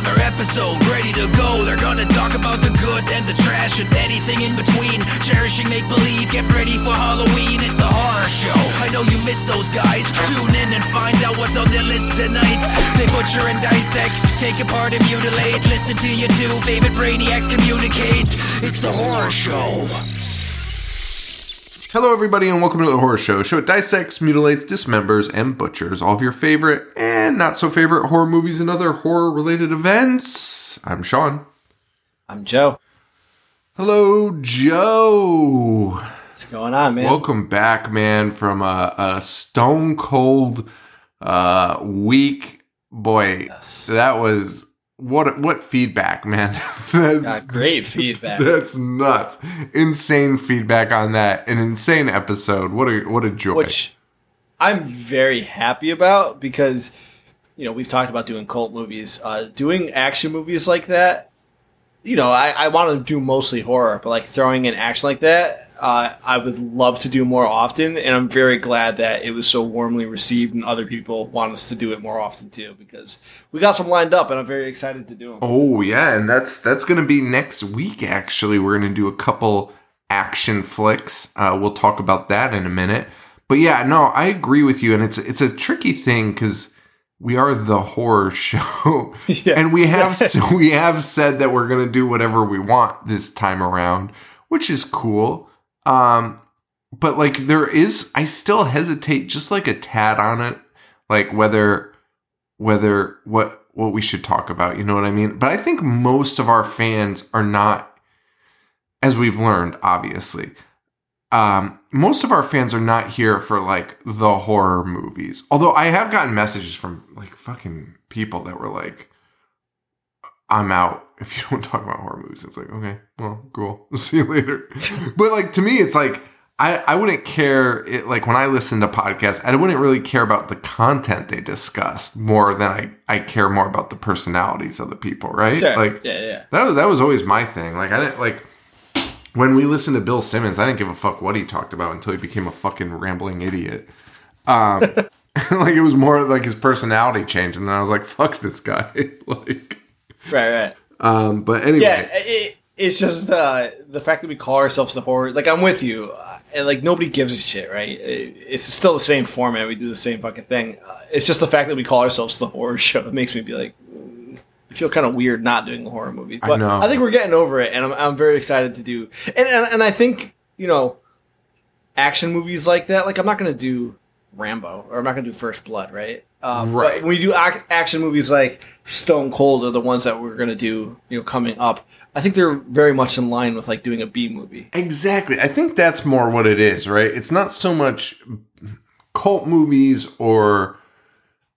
another episode ready to go. They're gonna talk about the good and the trash and anything in between. Cherishing make-believe, get ready for Halloween. It's the horror show, I know you miss those guys. Tune in and find out what's on their list tonight. They butcher and dissect, take apart and mutilate. Listen to your two favorite brainiacs communicate. It's the horror show. Hello everybody and welcome to The Horror Show. Show it dissects, mutilates, dismembers, and butchers all of your favorite and not so favorite horror movies and other horror related events. I'm Sean. I'm Joe. Hello Joe. What's going on, man? Welcome back, man, from a stone cold week. Boy, yes. That was... What feedback, man. Got great feedback. That's nuts. Insane feedback on that. An insane episode. What a joy. Which I'm very happy about because, you know, we've talked about doing cult movies. Doing action movies like that, you know, I want to do mostly horror, but like throwing in action like that, I would love to do more often. And I'm very glad that it was so warmly received and other people want us to do it more often too, because we got some lined up and I'm very excited to do them. Oh yeah. And that's going to be next week. Actually, we're going to do a couple action flicks. We'll talk about that in a minute, but yeah, no, I agree with you. And it's a tricky thing because we are the horror show and we have said that we're going to do whatever we want this time around, which is cool. But like I still hesitate just like a tad on it, like whether what we should talk about, you know what I mean? But I think most of our fans are not, as we've learned, obviously, most of our fans are not here for like the horror movies. Although I have gotten messages from like fucking people that were like, I'm out if you don't talk about horror movies. It's like, okay, well, cool. We'll see you later. But like to me, it's like I wouldn't care. It, like when I listen to podcasts, I wouldn't really care about the content they discuss more than I care more about the personalities of the people, right? Sure. Like yeah. That was always my thing. Like I didn't like when we listened to Bill Simmons, I didn't give a fuck what he talked about until he became a fucking rambling idiot. Like it was more like his personality changed, and then I was like, fuck this guy. Like. Right. But anyway, yeah, it's just the fact that we call ourselves the horror. Like I'm with you, and like nobody gives a shit, right? It's still the same format. We do the same fucking thing. It's just the fact that we call ourselves the horror show. It makes me be like, I feel kind of weird not doing a horror movie. But I know. I think we're getting over it, and I'm very excited to do. And I think, you know, action movies like that. Like I'm not gonna do Rambo, or I'm not gonna do First Blood, right? Right. But when we do action movies like Stone Cold are the ones that we're going to do, you know, coming up. I think they're very much in line with like doing a B movie. Exactly. I think that's more what it is, right? It's not so much cult movies or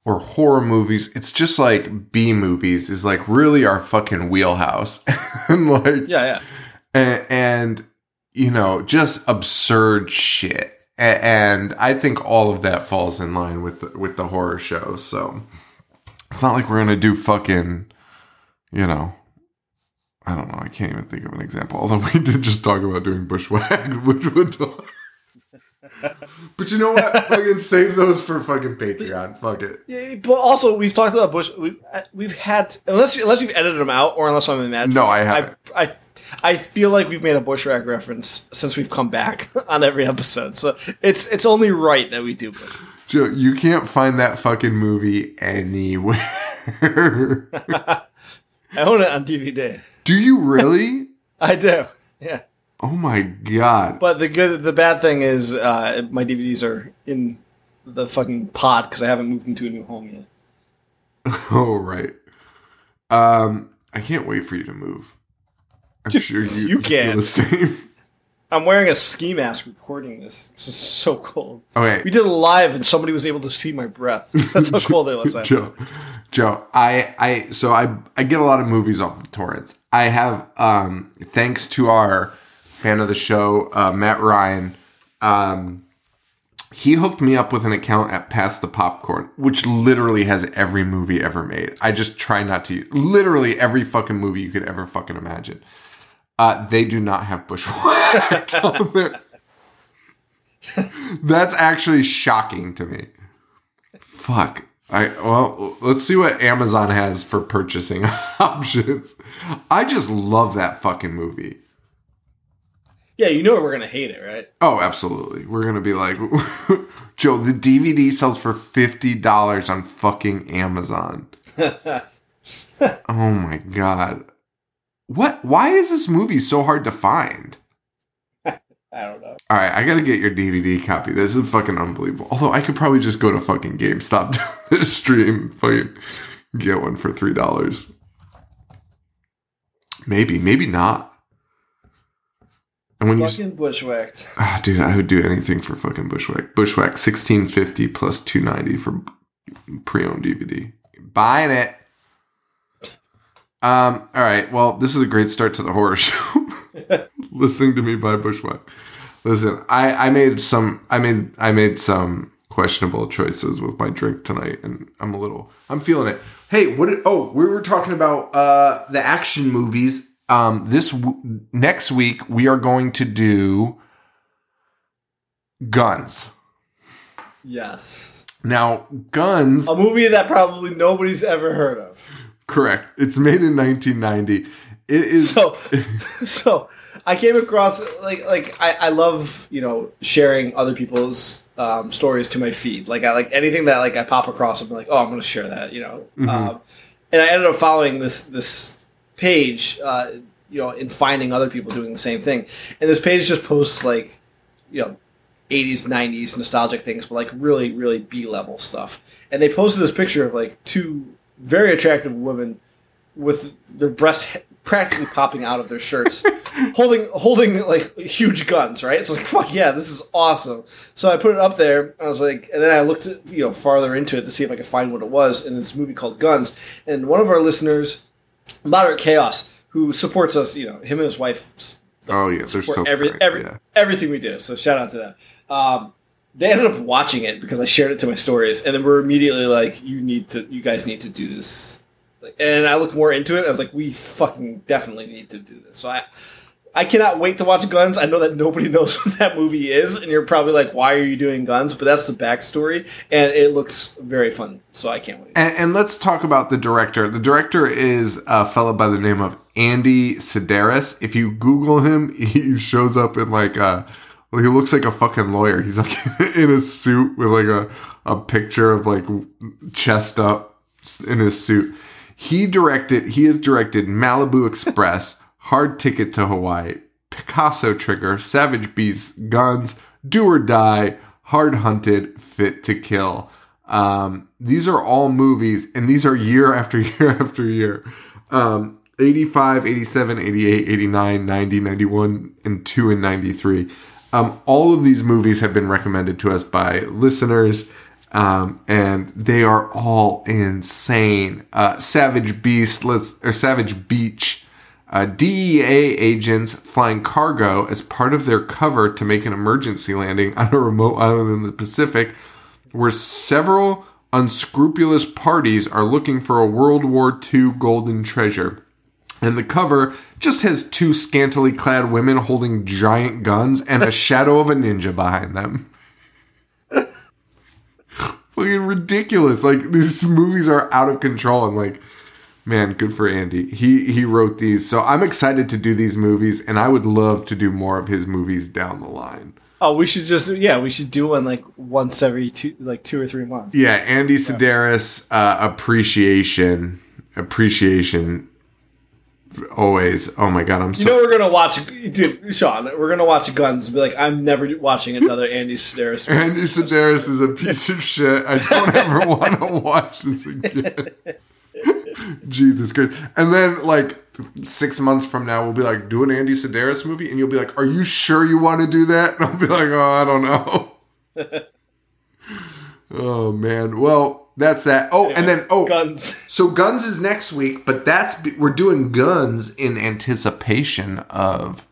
horror movies. It's just like B movies is like really our fucking wheelhouse. And like, yeah. And you know, just absurd shit. And I think all of that falls in line with the horror show. So it's not like we're going to do fucking, you know, I don't know. I can't even think of an example. Although we did just talk about doing Bushwhacked, which would talk. But you know what? Fucking save those for fucking Patreon. Fuck it. Yeah, but also we've talked about Bush. We've had, unless you've edited them out or unless I'm imagining. No, I haven't. I feel like we've made a Bushwhack reference since we've come back on every episode. So it's only right that we do. Joe, you can't find that fucking movie anywhere. I own it on DVD. Do you really? I do. Yeah. Oh my God. But the bad thing is my DVDs are in the fucking pot because I haven't moved into a new home yet. Oh, right. I can't wait for you to move. I'm sure you can. The same. I'm wearing a ski mask recording this. This was so cold. Okay. We did it live and somebody was able to see my breath. That's how cold it was. Joe, I get a lot of movies off of torrents. I have, thanks to our fan of the show, Matt Ryan, he hooked me up with an account at Pass the Popcorn, which literally has every movie ever made. I just try not to use literally every fucking movie you could ever fucking imagine. They do not have Bushwhacked on there. That's actually shocking to me. Fuck. Well, let's see what Amazon has for purchasing options. I just love that fucking movie. Yeah, you know we're going to hate it, right? Oh, absolutely. We're going to be like, Joe, the DVD sells for $50 on fucking Amazon. Oh my God. What? Why is this movie so hard to find? I don't know. All right, I got to get your DVD copy. This is fucking unbelievable. Although I could probably just go to fucking GameStop during this stream. Fucking get one for $3. Maybe not. And when fucking Bushwhacked. Oh, dude, I would do anything for fucking Bushwhacked. Bushwhacked, $16.50 plus $2.90 for pre-owned DVD. Buying it. All right. Well, this is a great start to the horror show. Listening to me buy Bushwhacked. Listen, I made some questionable choices with my drink tonight, and I'm feeling it. Hey, we were talking about the action movies. Next week we are going to do Guns. Yes. Now, Guns, a movie that probably nobody's ever heard of. Correct. It's made in 1990. It is so. I came across I love, you know, sharing other people's stories to my feed. Like, I like anything that like I pop across. I'm like, oh, I'm going to share that, you know. Mm-hmm. And I ended up following this page, you know, in finding other people doing the same thing. And this page just posts, like, you know, 80s, 90s nostalgic things, but like really, really B-level stuff. And they posted this picture of like two very attractive women with their breasts practically popping out of their shirts, holding like huge guns, right? It's like, fuck yeah, this is awesome. So I put it up there. I was like, and then I looked at, you know, farther into it to see if I could find what it was. And this movie called Guns. And one of our listeners, Moderate Chaos, who supports us, you know, him and his wife. Oh yeah, they're so everything we do. So shout out to them. They ended up watching it because I shared it to my stories, and then we're immediately like, "You guys need to do this." Like, and I looked more into it. I was like, "We fucking definitely need to do this." So I cannot wait to watch Guns. I know that nobody knows what that movie is, and you're probably like, why are you doing Guns? But that's the backstory, and it looks very fun, so I can't wait. And let's talk about the director. The director is a fellow by the name of Andy Sidaris. If you Google him, he shows up in like he looks like a fucking lawyer. He's like in a suit with like a picture of like chest up in his suit. He has directed Malibu Express, Hard Ticket to Hawaii, Picasso Trigger, Savage Beach, Guns, Do or Die, Hard Hunted, Fit to Kill. These are all movies, and these are year after year after year. 85, 87, 88, 89, 90, 91, and 2 and 93. All of these movies have been recommended to us by listeners. And they are all insane. Savage Beach. DEA agents flying cargo as part of their cover to make an emergency landing on a remote island in the Pacific, where several unscrupulous parties are looking for a World War II golden treasure. And the cover just has two scantily clad women holding giant guns and a shadow of a ninja behind them. Fucking ridiculous. Like, these movies are out of control. And like, man, good for Andy. He wrote these. So I'm excited to do these movies, and I would love to do more of his movies down the line. Oh, we should we should do one like once every two or three months. Yeah, Andy Sidaris, appreciation always. Oh my God, I'm so... You know we're going to watch... Dude, Sean, we're going to watch Guns and be like, I'm never watching another Andy Sidaris movie. Andy Sidaris is a piece of shit. I don't ever want to watch this again. Jesus Christ. And then like 6 months from now, we'll be like, do an Andy Sidaris movie? And you'll be like, are you sure you want to do that? And I'll be like, oh, I don't know. Oh, man. Well, that's that. Oh, anyway, and then, Guns. So Guns is next week, but we're doing Guns in anticipation of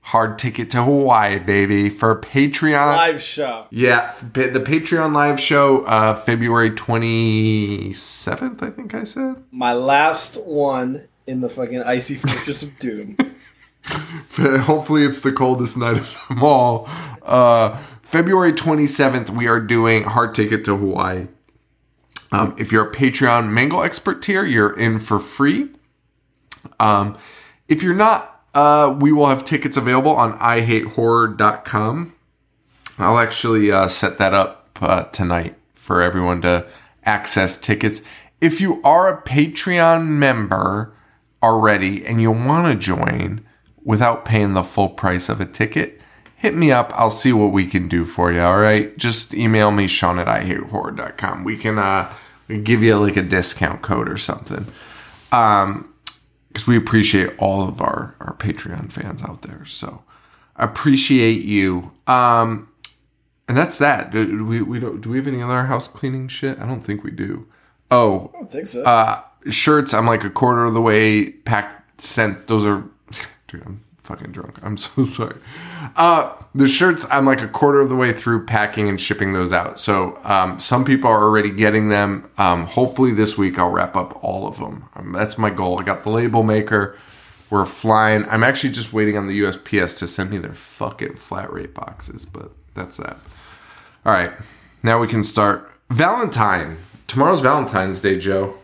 Hard Ticket to Hawaii, baby, for Patreon. Live show. Yeah, the Patreon live show, February 27th, I think I said. My last one in the fucking icy fortress of doom. Hopefully it's the coldest night of them all. February 27th, we are doing Hard Ticket to Hawaii. If you're a Patreon Mangle Expert tier, you're in for free. If you're not, we will have tickets available on IHateHorror.com. I'll actually set that up tonight for everyone to access tickets. If you are a Patreon member already and you want to join without paying the full price of a ticket, hit me up. I'll see what we can do for you, all right? Just email me, Sean at IHateHorror.com. We can give you like a discount code or something. Because we appreciate all of our Patreon fans out there. So, I appreciate you. And that's that. Do we have any other house cleaning shit? I don't think we do. Oh. I don't think so. Shirts, I'm like a quarter of the way packed, sent. Those are... Dude, I'm fucking drunk. I'm so sorry. The shirts, I'm like a quarter of the way through packing and shipping those out. So some people are already getting them. Hopefully this week I'll wrap up all of them. That's my goal. I got the label maker. We're flying. I'm actually just waiting on the USPS to send me their fucking flat rate boxes. But that's that. All right. Now we can start. Valentine. Tomorrow's Valentine's Day, Joe.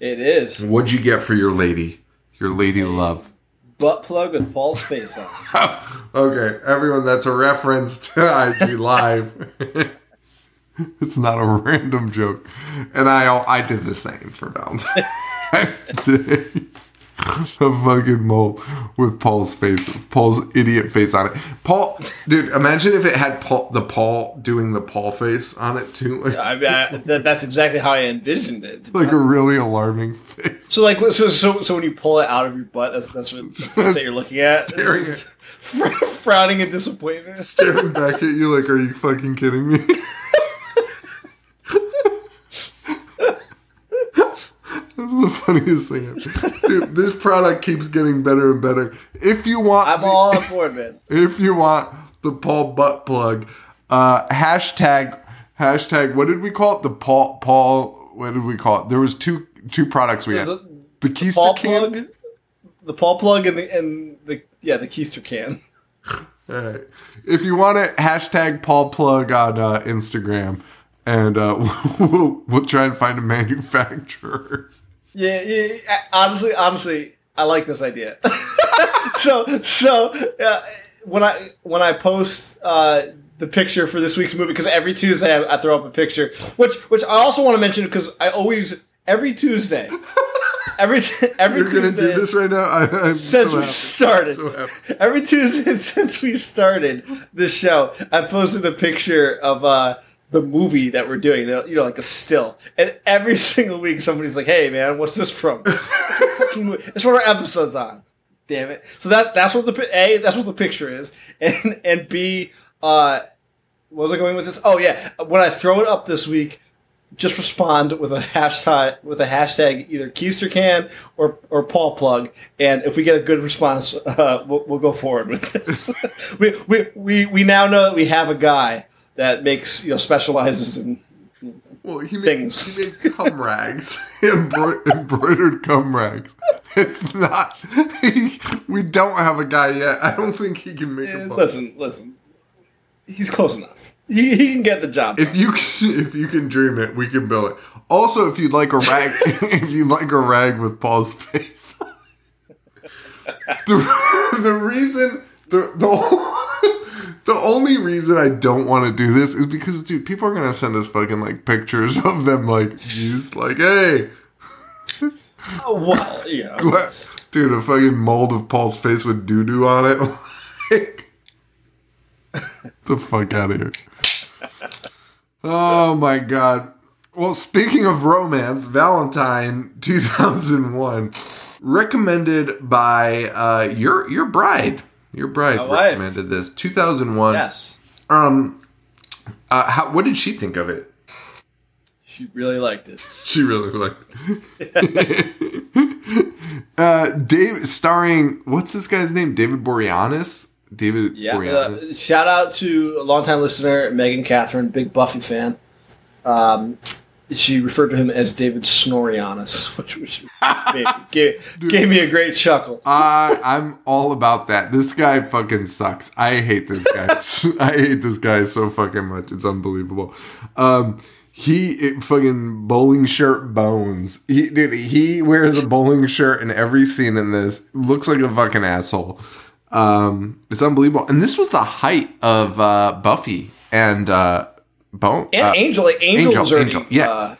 It is. What'd you get for your lady? Your lady love. Butt plug with Paul's face on. Okay, everyone, that's a reference to IG Live. It's not a random joke. And I did the same for Valentine's Day. A fucking mole with Paul's idiot face on it. Paul, dude, imagine if it had Paul doing the Paul face on it too. Like, that's exactly how I envisioned it. Like a really alarming face. So, like, so when you pull it out of your butt, that's what the face that you're looking at. Frowning in disappointment, staring back at you like, "Are you fucking kidding me?" This is the funniest thing ever. Dude, this product keeps getting better and better. If you want... I'm all on board, man. If you want the Paul butt plug, hashtag... What did we call it? The Paul... What did we call it? There was two products we had. The Keister Paul can? Plug, the Paul plug and the Keister can. All right. If you want it, hashtag Paul plug on Instagram. And we'll try and find a manufacturer. Yeah, honestly, I like this idea. So when I post the picture for this week's movie, because every Tuesday I throw up a picture, which I also want to mention because I always every You're Tuesday. You're gonna do this right now. Every Tuesday since we started this show, I posted a picture of the movie that we're doing, you know, like a still. And every single week somebody's like, "Hey man, what's this from?" It's what our episode's on. Damn it. So that's what the picture is. And B, what was I going with this? Oh yeah. When I throw it up this week, just respond with a hashtag either Keister can or Paul plug, and if we get a good response, we'll go forward with this. we now know that we have a guy that makes, specializes in things. He made cum rags, embroidered cum rags. It's not. We don't have a guy yet. I don't think he can make a buck. Listen. He's close enough. He can get the job done. If you can dream it, we can build it. Also, if you'd like a rag, with Paul's face, the only reason I don't want to do this is because, dude, people are going to send us fucking, pictures of them, used, hey. Oh, well, yeah. Dude, a fucking mold of Paul's face with doo-doo on it. The fuck out of here. Oh, my God. Well, speaking of romance, Valentine 2001, recommended by your bride. Your bride recommended this. 2001. Yes. What did she think of it? She really liked it. Dave, starring, what's this guy's name? David Boreanaz? Boreanaz. Shout out to a longtime listener, Megan Catherine, big Buffy fan. She referred to him as David Snorianus, which gave me a great chuckle. I'm all about that. This guy fucking sucks. I hate this guy. I hate this guy so fucking much. It's unbelievable. He fucking bowling shirt bones. He wears a bowling shirt in every scene in this. Looks like a fucking asshole. It's unbelievable. And this was the height of Buffy and Angel. Yeah.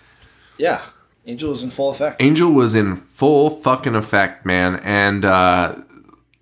Yeah. Angel was in full effect. Angel was in full fucking effect, man. And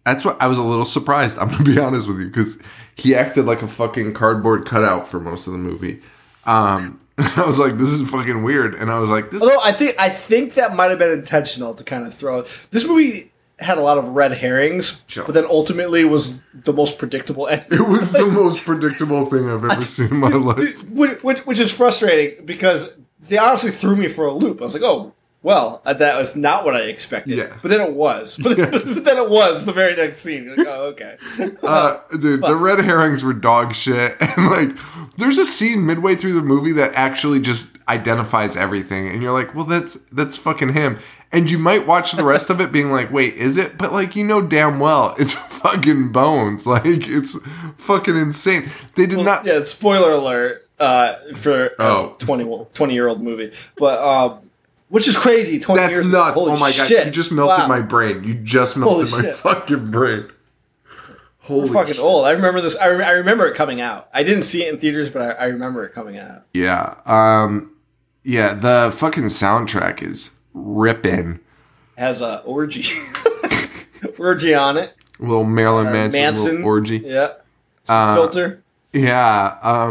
that's what I was a little surprised. I'm going to be honest with you, because he acted like a fucking cardboard cutout for most of the movie. I was like, this is fucking weird. And I was like, this. Although I think that might have been intentional to kind of throw. This movie had a lot of red herrings, sure, but then ultimately was the most predictable end. It was the most predictable thing I've ever seen in my life. Which is frustrating, because they honestly threw me for a loop. I was like, oh, well, that was not what I expected. Yeah. But then it was. But then it was the very next scene. Like, oh, okay. Dude, the red herrings were dog shit. And, like, there's a scene midway through the movie that actually just identifies everything. And you're like, well, that's fucking him. And you might watch the rest of it being like, wait, is it? But, like, you know damn well it's fucking bones. Like, it's fucking insane. They did not... Yeah, spoiler alert for a 20-year-old movie. But... which is crazy. 20 That's years nuts. Ago. Holy oh my shit. God. You just melted my brain. You just melted Holy my shit. Fucking brain. Holy We're fucking shit. Old. I remember this. I remember it coming out. I didn't see it in theaters, but I remember it coming out. Yeah. Yeah. The fucking soundtrack is ripping. Has a orgy. Orgy on it. A little Marilyn Manson. Little orgy. Yeah. Filter. Yeah,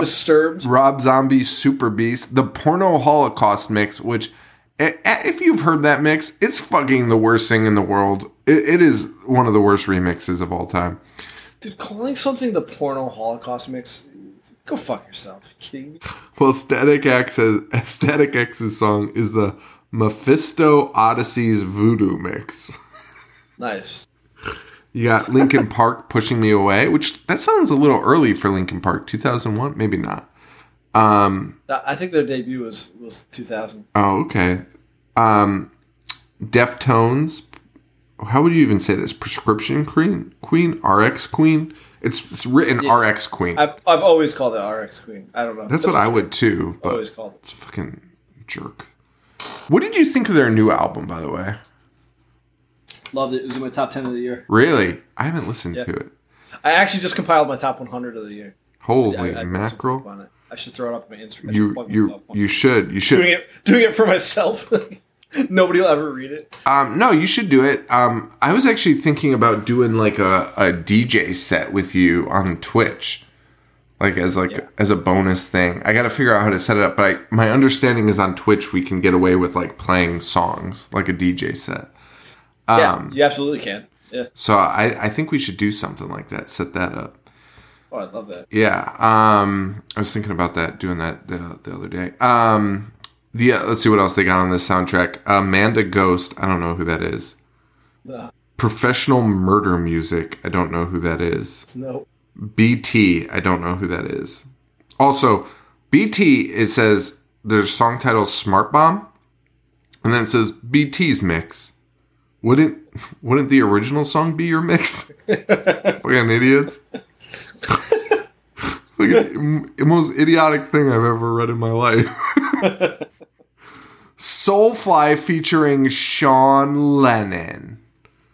Disturbed. Rob Zombie's Super Beast, the Porno Holocaust mix, which, if you've heard that mix, it's fucking the worst thing in the world. It is one of the worst remixes of all time. Dude, calling something the Porno Holocaust mix, go fuck yourself. Are you kidding me? Well, Static X's song is the Mephisto Odyssey's Voodoo mix. Nice. You got Linkin Park Pushing Me Away, which that sounds a little early for Linkin Park. 2001? Maybe not. I think their debut was 2000. Oh, okay. Deftones. How would you even say this? Prescription Queen? RX Queen? It's written RX Queen. I've always called it RX Queen. I don't know. That's what I would too. But always called it. It's a fucking jerk. What did you think of their new album, by the way? Loved it. It was in my top 10 of the year. Really? I haven't listened to it. I actually just compiled my top 100 of the year. Holy mackerel. On it. I should throw it up on my Instagram. You should. You should. Doing it for myself. Nobody will ever read it. No, you should do it. I was actually thinking about doing like a DJ set with you on Twitch. As a bonus thing. I got to figure out how to set it up. But my understanding is on Twitch we can get away with like playing songs. Like a DJ set. Yeah, you absolutely can. Yeah. So I think we should do something like that. Set that up. Oh, I love that. Yeah. I was thinking about that, doing that the other day. Let's see what else they got on this soundtrack. Amanda Ghost. I don't know who that is. Professional Murder Music. I don't know who that is. No. BT. I don't know who that is. Also, BT, it says their song title is Smart Bomb. And then it says BT's Mix. Wouldn't the original song be your mix? Fucking idiots. Fucking most idiotic thing I've ever read in my life. Soulfly featuring Sean Lennon.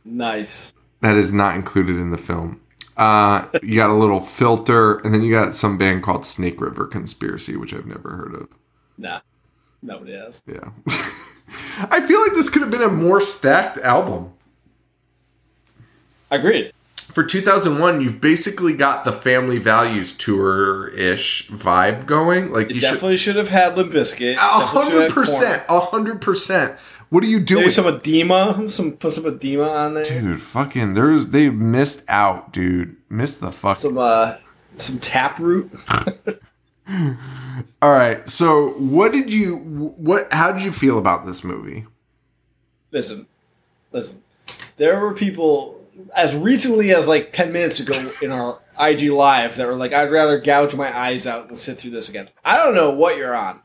Nice. That is not included in the film. You got a little Filter, and then you got some band called Snake River Conspiracy, which I've never heard of. Nah. Nobody has. Yeah. I feel like this could have been a more stacked album. Agreed. For 2001, you've basically got the Family Values Tour-ish vibe going. Like you definitely should have had Limp Bizkit. 100%. 100%. What do you do? Maybe some Adema. Put some Adema on there. Dude, fucking... They missed out, dude. Missed the fuck. Some Taproot. All right, so how did you feel about this movie? Listen. There were people as recently as like 10 minutes ago in our IG live that were like, I'd rather gouge my eyes out than sit through this again. I don't know what you're on.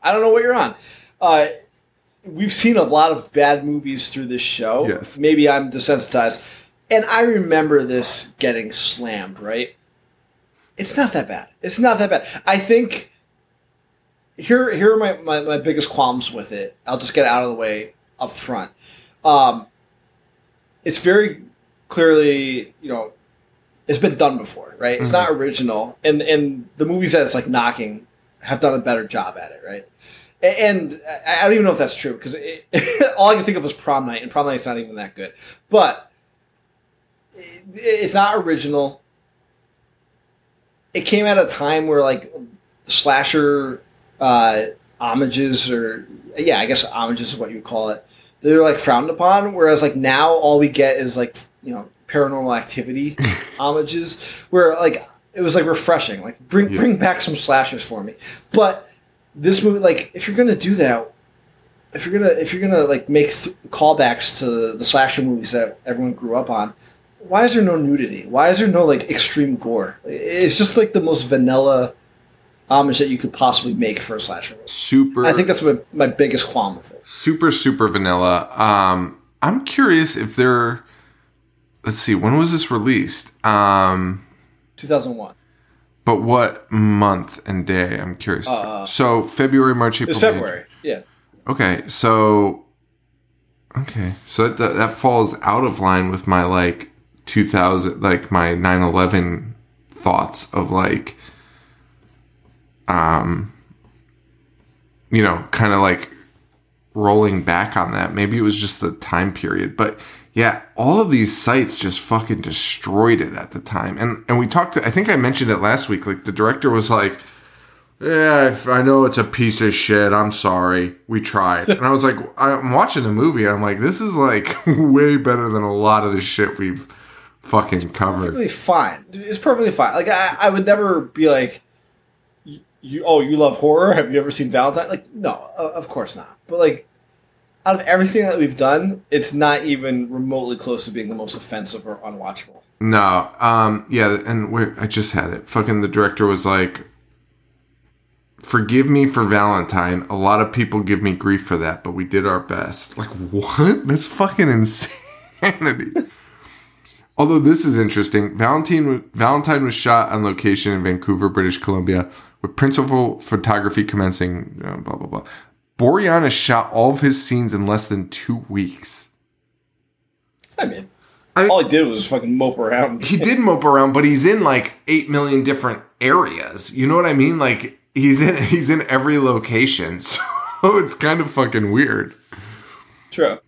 We've seen a lot of bad movies through this show. Yes. Maybe I'm desensitized. And I remember this getting slammed, right? It's not that bad. I think Here are my biggest qualms with it. I'll just get out of the way up front. It's very clearly, it's been done before, right? It's not original. And the movies that it's like knocking have done a better job at it, right? And I don't even know if that's true because all I can think of is Prom Night, and Prom Night's not even that good. But it's not original. It came at a time where like slasher homages, or I guess homages is what you would call it, they're like frowned upon, whereas like now all we get is like Paranormal Activity homages, where like it was like refreshing, like bring back some slashers for me. But this movie, like, if you're gonna do that, if you're gonna like make callbacks to the slasher movies that everyone grew up on, why is there no nudity? Why is there no like extreme gore? It's just like the most vanilla homage that you could possibly make for a slasher movie. I think that's my biggest qualm with it. Super vanilla. I'm curious if there. Let's see, when was this released? 2001. But what month and day? I'm curious. So February, March, April. It's February. May. Yeah. Okay, so that falls out of line with my like 2000, like my 9/11 thoughts of like, kind of like rolling back on that. Maybe it was just the time period, but. Yeah, all of these sites just fucking destroyed it at the time. And we talked to, I think I mentioned it last week, like the director was like, yeah, I know it's a piece of shit. I'm sorry. We tried. And I was like, I'm watching the movie. And I'm like, this is like way better than a lot of the shit we've fucking covered. It's perfectly fine. Like I would never be like, you love horror? Have you ever seen Valentine? Like, no, of course not. But like, out of everything that we've done, it's not even remotely close to being the most offensive or unwatchable. No. And I just had it. Fucking the director was like, forgive me for Valentine. A lot of people give me grief for that, but we did our best. Like, what? That's fucking insanity. Although this is interesting. Valentine was shot on location in Vancouver, British Columbia, with principal photography commencing blah, blah, blah. Boreanaz shot all of his scenes in less than 2 weeks. I mean, all he did was fucking mope around. He did mope around, but he's in like 8 million different areas. You know what I mean? Like he's in every location, so it's kind of fucking weird. True.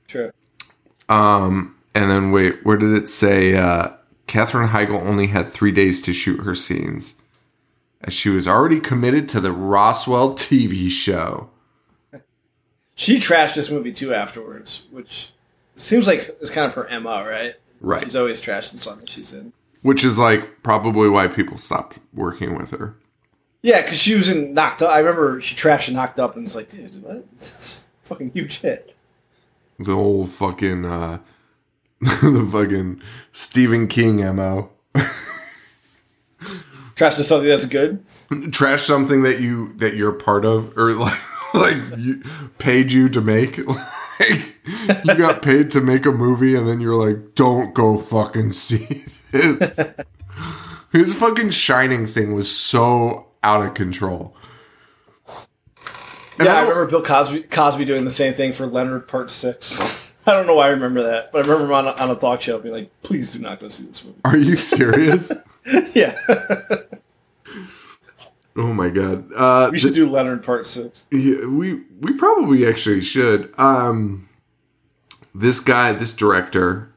And then wait, where did it say? Katherine Heigl only had 3 days to shoot her scenes, as she was already committed to the Roswell TV show. She trashed this movie too afterwards, which seems like is kind of her MO, right? Right. She's always trashing something she's in. Which is like probably why people stopped working with her. Yeah, because she was in Knocked Up. I remember she trashed and Knocked Up, and it's like, dude, what? That's a fucking huge hit. The whole fucking, the fucking Stephen King MO. Trash to something that's good? Trash something that you're part of, or like. Like, you paid you to make? Like, you got paid to make a movie, and then you're like, don't go fucking see this. His fucking Shining thing was so out of control. And I remember Bill Cosby doing the same thing for Leonard Part 6. I don't know why I remember that, but I remember him on a talk show being like, please do not go see this movie. Are you serious? Yeah. Oh my god! We should do Leonard Part 6. Yeah, we probably actually should. This guy, this director,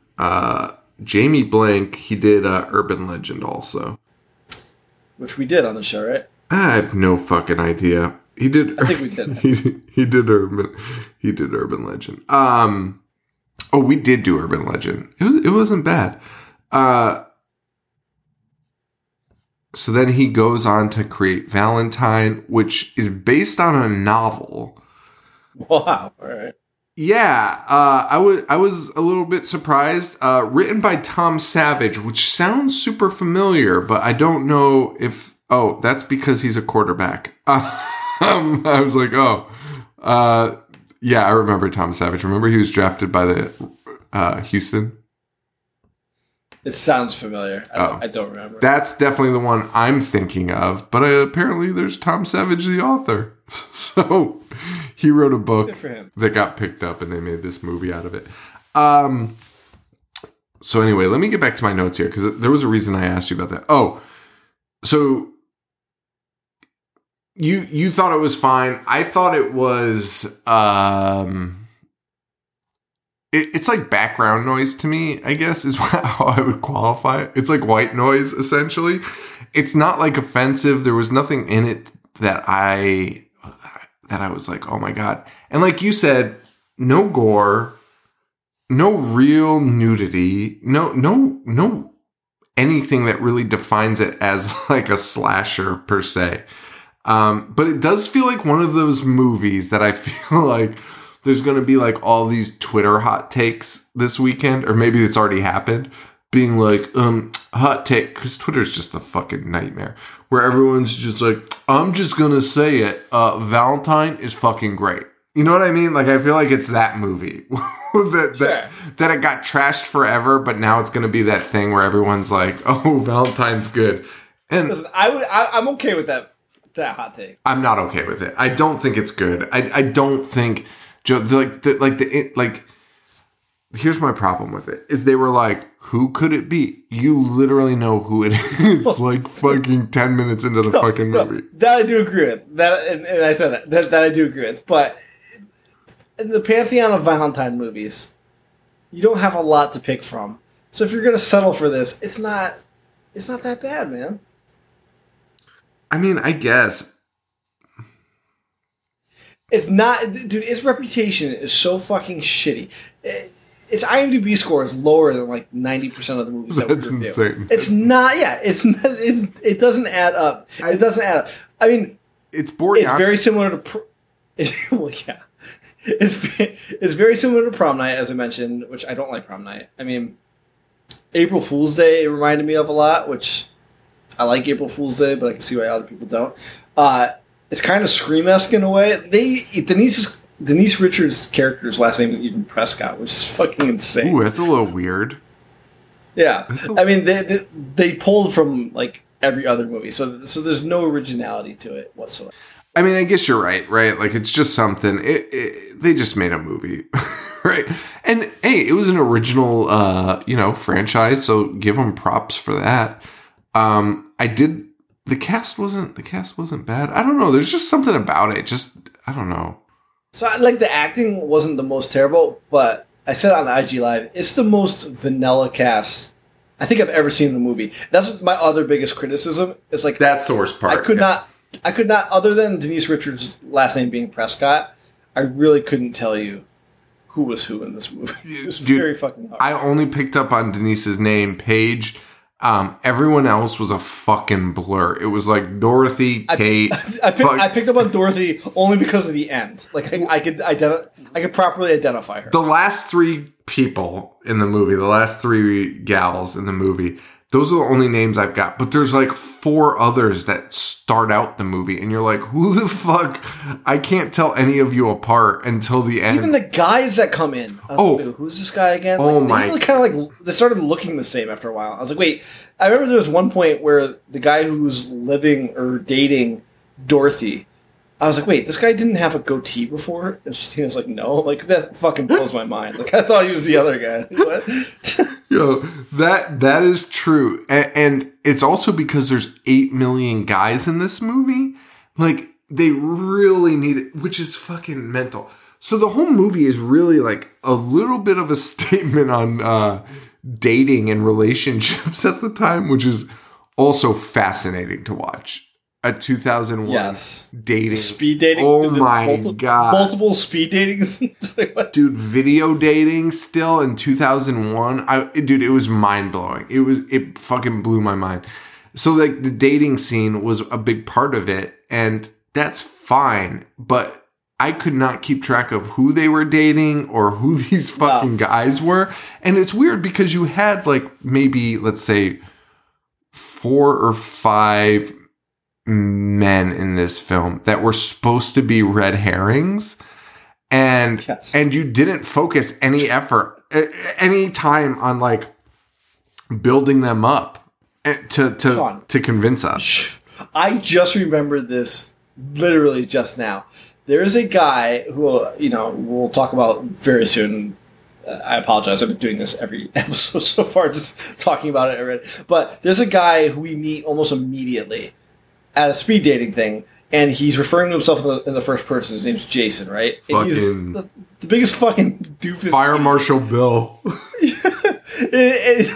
Jamie Blank, he did Urban Legend also, which we did on the show, right? I have no fucking idea. He did. I think we did. He did Urban Legend. We did do Urban Legend. It wasn't bad. So then he goes on to create Valentine, which is based on a novel. Wow. All right. Yeah. I was a little bit surprised. Written by Tom Savage, which sounds super familiar, but I don't know if... Oh, that's because he's a quarterback. I was like, oh. Yeah, I remember Tom Savage. Remember he was drafted by the Houston... It sounds familiar. I don't remember. That's definitely the one I'm thinking of. But apparently there's Tom Savage, the author. So he wrote a book that got picked up and they made this movie out of it. So anyway, let me get back to my notes here because there was a reason I asked you about that. Oh, so you thought it was fine. I thought it was... It's like background noise to me, I guess, is how I would qualify it. It's like white noise, essentially. It's not like offensive. There was nothing in it that I was like, oh my God. And like you said, no gore, no real nudity, no anything that really defines it as like a slasher per se. But it does feel like one of those movies that I feel like there's going to be like all these Twitter hot takes this weekend, or maybe it's already happened, being like, hot take, because Twitter's just a fucking nightmare, where everyone's just like, I'm just going to say it, Valentine is fucking great. You know what I mean? Like, I feel like it's that movie that it got trashed forever, but now it's going to be that thing where everyone's like, oh, Valentine's good. And listen, I'm okay with that hot take. I'm not okay with it. I don't think it's good. I don't think... here's my problem with it is they were like, who could it be? You literally know who it is. Like fucking 10 minutes into the fucking movie. No, that I do agree with. That and I said that I do agree with. But in the pantheon of Valentine movies, you don't have a lot to pick from. So if you're gonna settle for this, it's not that bad, man. I mean, I guess. It's not, dude, its reputation is so fucking shitty. Its IMDb score is lower than like 90% of the movies that we review. That's insane. It doesn't add up. It doesn't add up. I mean, it's boring. It's very similar to, well, yeah. It's very similar to Prom Night, as I mentioned, which I don't like Prom Night. I mean, April Fool's Day it reminded me of a lot, which I like April Fool's Day, but I can see why other people don't. It's kind of Scream-esque in a way. Denise Richards' character's last name is even Prescott, which is fucking insane. Ooh, that's a little weird. Yeah. I mean, they pulled from, like, every other movie, so there's no originality to it whatsoever. I mean, I guess you're right? Like, it's just something. They just made a movie, right? And, hey, it was an original, franchise, so give them props for that. The cast wasn't bad. I don't know. There's just something about it. I don't know. So, like, the acting wasn't the most terrible, but I said on IG Live, it's the most vanilla cast I think I've ever seen in a movie. That's my other biggest criticism. It's like that's the worst part. I could not, other than Denise Richards' last name being Prescott, I really couldn't tell you who was who in this movie. It was very fucking hard. I only picked up on Denise's name, Paige. Everyone else was a fucking blur. It was like Dorothy, Kate. I picked up on Dorothy only because of the end. Like I could properly identify her. The last three people in the movie, the last three gals in the movie, those are the only names I've got. But there's like four others that start out the movie, and you're like, who the fuck? I can't tell any of you apart until the end. Even the guys that come in. Who's this guy again? Like, they started looking the same after a while. I was like, wait. I remember there was one point where the guy who's living or dating Dorothy, I was like, wait, this guy didn't have a goatee before? And she was like, no. Like, that fucking blows my mind. Like, I thought he was the other guy. What? Yo, that is true. And it's also because there's 8 million guys in this movie. Like, they really need it, which is fucking mental. So the whole movie is really, like, a little bit of a statement on dating and relationships at the time, which is also fascinating to watch. A 2001 dating. Speed dating. Oh my God. Multiple speed dating scenes. Dude, video dating still in 2001. It was mind blowing. It fucking blew my mind. So like the dating scene was a big part of it. And that's fine. But I could not keep track of who they were dating or who these fucking guys were. And it's weird because you had like maybe, let's say, 4 or 5 men in this film that were supposed to be red herrings, and you didn't focus any effort, any time on like building them up to convince us. I just remembered this literally just now. There is a guy who, we'll talk about very soon. I apologize. I've been doing this every episode so far, just talking about it already. But there's a guy who we meet almost immediately at a speed dating thing, and he's referring to himself in the first person. His name's Jason, right? And he's the biggest fucking doofus. Fire Marshal Bill. He's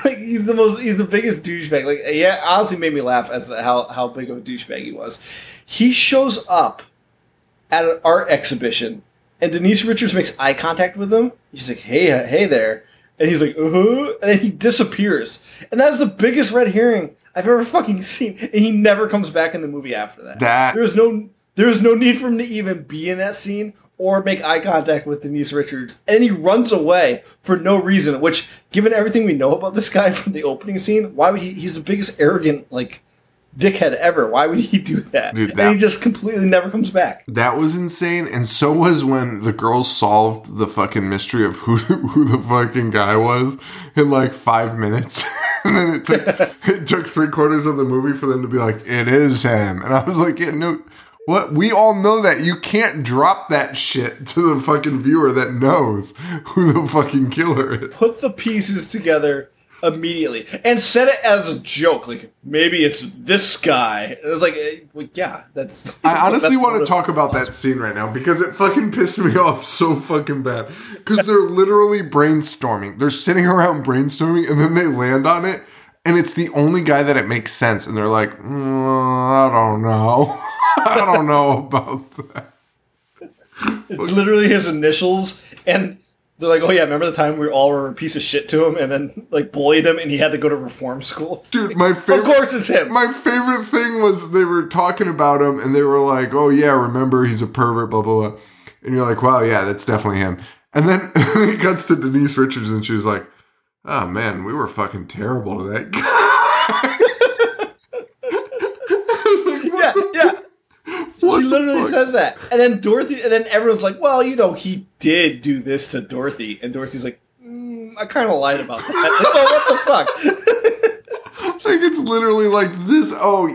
the biggest douchebag. Honestly made me laugh as to how big of a douchebag he was. He shows up at an art exhibition, and Denise Richards makes eye contact with him. He's like, hey there. And he's like, uh-huh. And then he disappears. And that is the biggest red herring I've ever fucking seen. And he never comes back in the movie after that. There's no need for him to even be in that scene or make eye contact with Denise Richards. And he runs away for no reason, which, given everything we know about this guy from the opening scene, why would he's the biggest arrogant, dickhead ever. Why would he do that? Dude, and he just completely never comes back. That was insane. And so was when the girls solved the fucking mystery of who the fucking guy was in 5 minutes. And then it took 3/4 of the movie for them to be like, it is him. And I was like, yeah, no, what? We all know that. You can't drop that shit to the fucking viewer that knows who the fucking killer is. Put the pieces together immediately and said it as a joke, maybe it's this guy. And it's yeah, that's. I honestly want to talk about that scene right now because it fucking pissed me off so fucking bad. Because they're literally brainstorming. They're sitting around brainstorming, and then they land on it, and it's the only guy that it makes sense. And they're like, I don't know, I don't know about that. It's literally his initials and. They're like, oh yeah, remember the time we all were a piece of shit to him and then bullied him and he had to go to reform school? Dude, my favorite... Of course it's him! My favorite thing was they were talking about him and they were like, oh yeah, remember, he's a pervert, blah, blah, blah. And you're like, wow, yeah, that's definitely him. And then it cuts to Denise Richards and she's like, oh man, we were fucking terrible to that guy. I was like, she literally says that. And then everyone's like, well, he did do this to Dorothy. And Dorothy's like, I kind of lied about that. What the fuck? It's literally this. Oh,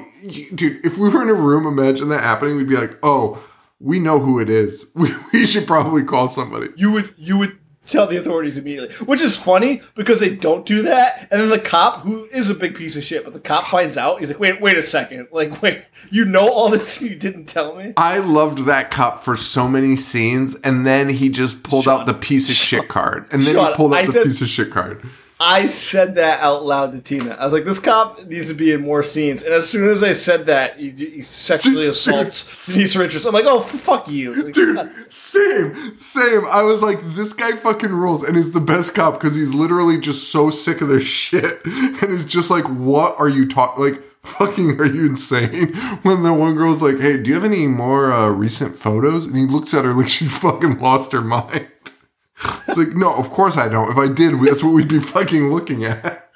dude, if we were in a room, imagine that happening. We'd be like, oh, we know who it is. We should probably call somebody. You would tell the authorities immediately. Which is funny because they don't do that. And then the cop, who is a big piece of shit, but the cop finds out. He's like, wait a second. Wait, you know all this and you didn't tell me? I loved that cop for so many scenes. And then he just pulled out the piece of shit card. And then he pulled out the piece of shit card. I said that out loud to Tina. I was like, this cop needs to be in more scenes. And as soon as I said that, he sexually assaults Denise Richards. I'm like, oh, fuck you. Dude, same. I was like, this guy fucking rules and is the best cop because he's literally just so sick of their shit. And is just like, what are you talking? Fucking are you insane? When the one girl's like, hey, do you have any more recent photos? And he looks at her like she's fucking lost her mind. It's like, no, of course I don't. If I did, that's what we'd be fucking looking at.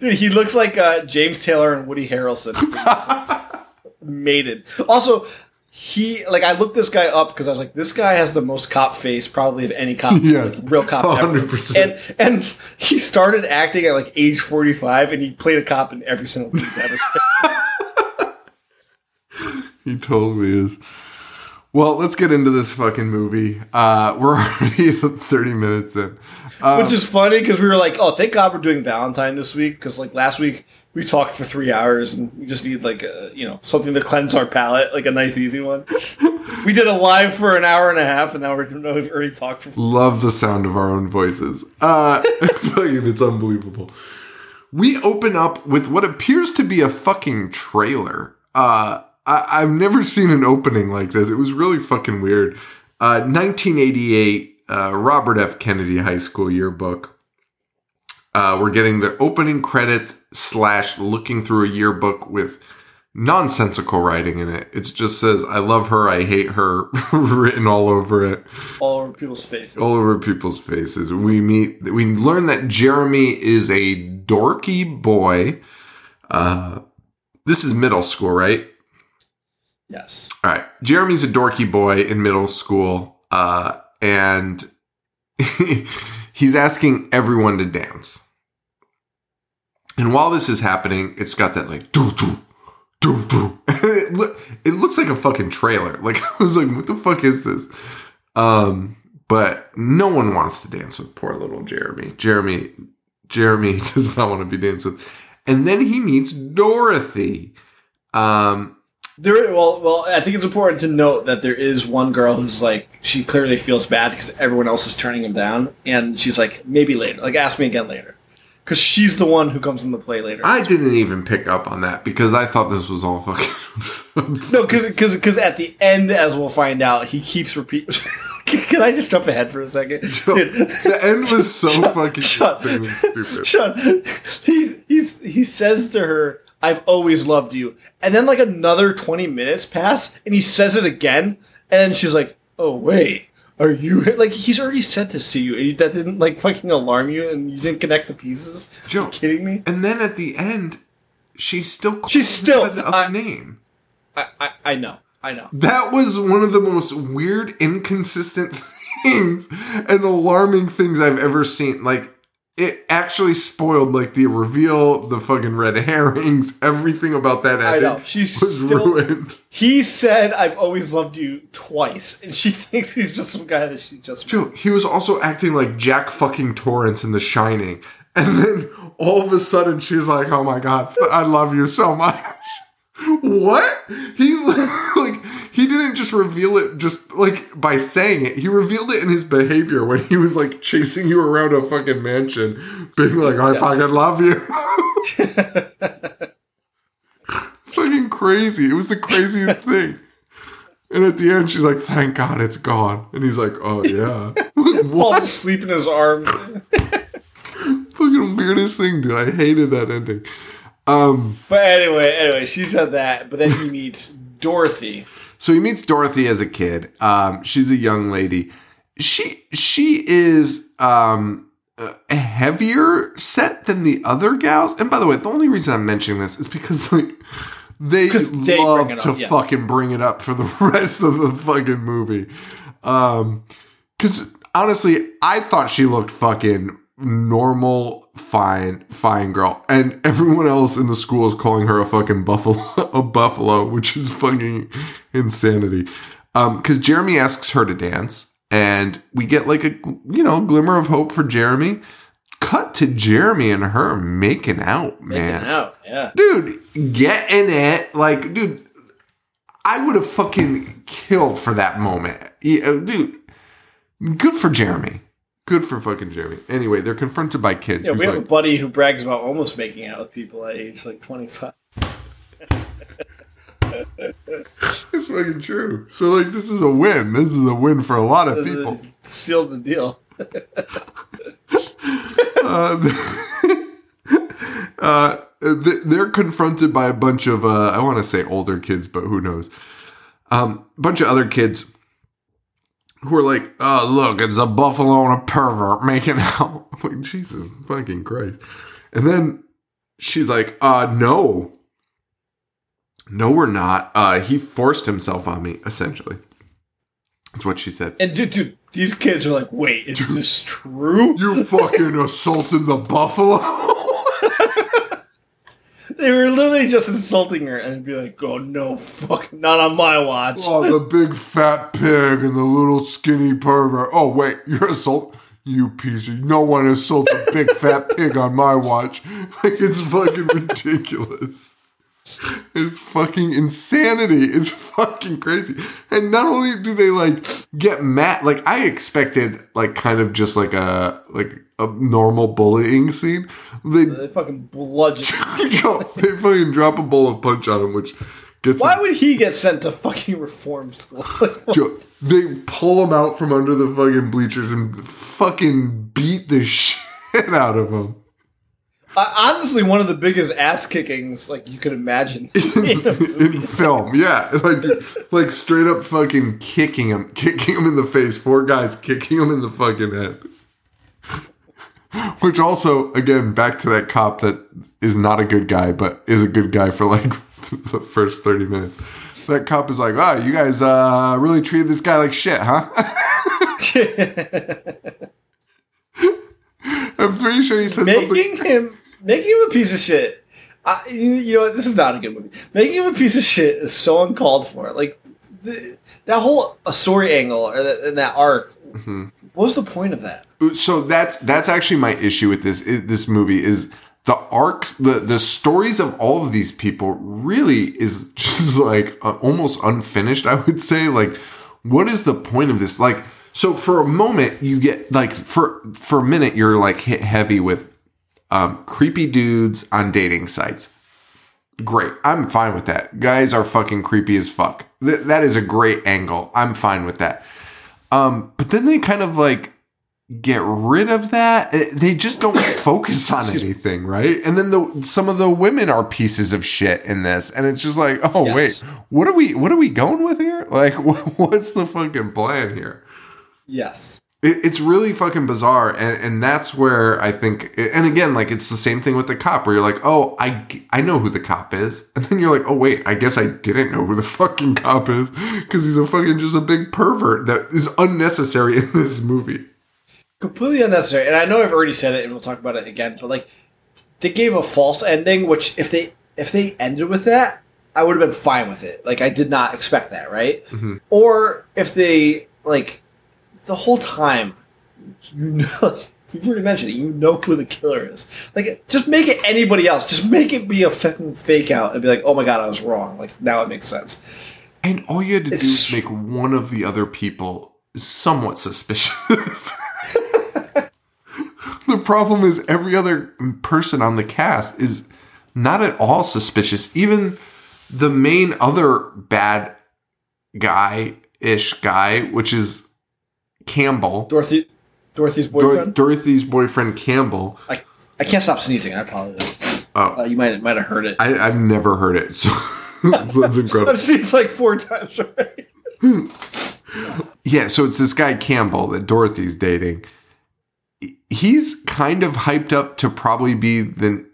Dude, he looks like James Taylor and Woody Harrelson. Mated. Also, he, I looked this guy up because I was like, this guy has the most cop face probably of any cop, yes, real cop 100%. Ever. And he started acting at age 45 and he played a cop in every single movie ever. He totally is. Well, let's get into this fucking movie. We're already 30 minutes in. Which is funny because we were like, oh, thank God we're doing Valentine this week. Because last week we talked for 3 hours and we just need something to cleanse our palate. A nice easy one. We did a live for an hour and a half and now we've already talked for 4 hours. Love the sound of our own voices. It's unbelievable. We open up with what appears to be a fucking trailer. I've never seen an opening like this. It was really fucking weird. 1988, Robert F. Kennedy High School yearbook. We're getting the opening credits / looking through a yearbook with nonsensical writing in it. It just says, I love her, I hate her, written all over it. All over people's faces. All over people's faces. We learn that Jeremy is a dorky boy. This is middle school, right? Yes. All right. Jeremy's a dorky boy in middle school, and he's asking everyone to dance. And while this is happening, it's got that like doo doo doo doo. It looks like a fucking trailer. Like I was like, what the fuck is this? But no one wants to dance with poor little Jeremy. Jeremy does not want to be danced with. And then he meets Dorothy. Well, I think it's important to note that there is one girl who's like, she clearly feels bad because everyone else is turning him down. And she's like, maybe later. Like, ask me again later. Because she's the one who comes into play later. I didn't even pick up on that because I thought this was all fucking... No, because at the end, as we'll find out, he keeps repeating... Can I just jump ahead for a second? Dude. The end was so fucking stupid. Sean, he says to her, I've always loved you. And then like another 20 minutes pass and he says it again. And she's like, oh, wait. Are you... Like, he's already said this to you. That didn't, like, fucking alarm you and you didn't connect the pieces? Joe, are you kidding me? And then at the end, she's still by the other name. I know. That was one of the most weird, inconsistent things and alarming things I've ever seen. Like, it actually spoiled, like, the reveal, the fucking red herrings, everything about that ending was ruined. He said, I've always loved you twice, and she thinks he's just some guy that she just... Joe, he was also acting like Jack fucking Torrance in The Shining, and then all of a sudden she's like, oh my god, I love you so much. What? He didn't just reveal it just, like, by saying it. He revealed it in his behavior when he was, like, chasing you around a fucking mansion, being like, I fucking love you. Fucking crazy. It was the craziest thing. And at the end, she's like, thank God it's gone. And he's like, oh, yeah. Falls asleep in his arms. Fucking weirdest thing, dude. I hated that ending. But anyway, she said that, but then he meets Dorothy. So he meets Dorothy as a kid. She's a young lady. She is a heavier set than the other gals. And by the way, the only reason I'm mentioning this is because like they love to fucking bring it up for the rest of the fucking movie. Because honestly, I thought she looked fucking normal, fine girl, and everyone else in the school is calling her a fucking buffalo, which is fucking insanity. Because Jeremy asks her to dance, and we get like a glimmer of hope for Jeremy. Cut to Jeremy and her making out, man. Making out, yeah, dude, getting it, like, dude. I would have fucking killed for that moment, yeah, dude. Good for Jeremy. Good for fucking Jeremy. Anyway, they're confronted by kids. Yeah, we have a buddy who brags about almost making out with people at age, like, 25. It's fucking true. So, like, this is a win. This is a win for a lot of people. Sealed the deal. They're confronted by a bunch of, I want to say older kids, but who knows. A bunch of other kids who are like, oh, look, it's a buffalo and a pervert making out. I'm like, Jesus fucking Christ. And then she's like, no, we're not. He forced himself on me, essentially. That's what she said. And dude, these kids are like, wait, is this true? You fucking assaulted the buffalo? They were literally just insulting her and be like, oh, no, fuck, not on my watch. Oh, the big fat pig and the little skinny pervert. Oh, wait, you're assaulting? You piece of... No one assaults a big fat pig on my watch. Like, it's fucking ridiculous. It's fucking insanity. It's fucking crazy. And not only do they, like, get mad. Like, I expected, like, kind of just like a normal bullying scene. They fucking bludgeon. They fucking drop a bullet punch on him, which gets... Why would he get sent to fucking reform school? They pull him out from under the fucking bleachers and fucking beat the shit out of him. Honestly, one of the biggest ass kickings, like, you could imagine in film, yeah, like straight up fucking kicking him in the face. Four guys kicking him in the fucking head. Which also, again, back to that cop that is not a good guy, but is a good guy for like the first 30 minutes. That cop is like, "Oh, you guys really treated this guy like shit, huh?" I'm pretty sure he says something. Making him a piece of shit. You know what? This is not a good movie. Making him a piece of shit is so uncalled for. Like, that whole story angle or that arc. Mm-hmm. What was the point of that? So that's actually my issue with this movie is the arcs, the stories of all of these people really is just like almost unfinished. I would say, like, what is the point of this? Like, so for a moment you get like for a minute you're like hit heavy with creepy dudes on dating sites. Great. I'm fine with that. Guys are fucking creepy as fuck. That is a great angle. I'm fine with that. But then they kind of like get rid of that. They just don't focus on anything, right? And then some of the women are pieces of shit in this, and it's just like, oh yes. Wait, what are we going with here? Like, what's the fucking plan here? Yes. It's really fucking bizarre, and that's where I think. And again, like it's the same thing with the cop, where you're like, "Oh, I know who the cop is," and then you're like, "Oh wait, I guess I didn't know who the fucking cop is because he's just a big pervert that is unnecessary in this movie." Completely unnecessary, and I know I've already said it, and we'll talk about it again. But like, they gave a false ending, which if they ended with that, I would have been fine with it. Like I did not expect that, right? Mm-hmm. Or if they like. The whole time, you know, you've already mentioned it, you know who the killer is. Like, just make it anybody else. Just make it be a fucking fake out and be like, oh my god, I was wrong. Like, now it makes sense. And all you had to do is make one of the other people somewhat suspicious. The problem is every other person on the cast is not at all suspicious. Even the main other bad guy, which is Campbell. Dorothy's boyfriend? Dorothy's boyfriend, Campbell. I can't stop sneezing. I apologize. Oh. You might have heard it. I've never heard it. So that's incredible. I've sneezed like 4 times already. Yeah, so it's this guy, Campbell, that Dorothy's dating. He's kind of hyped up to probably be but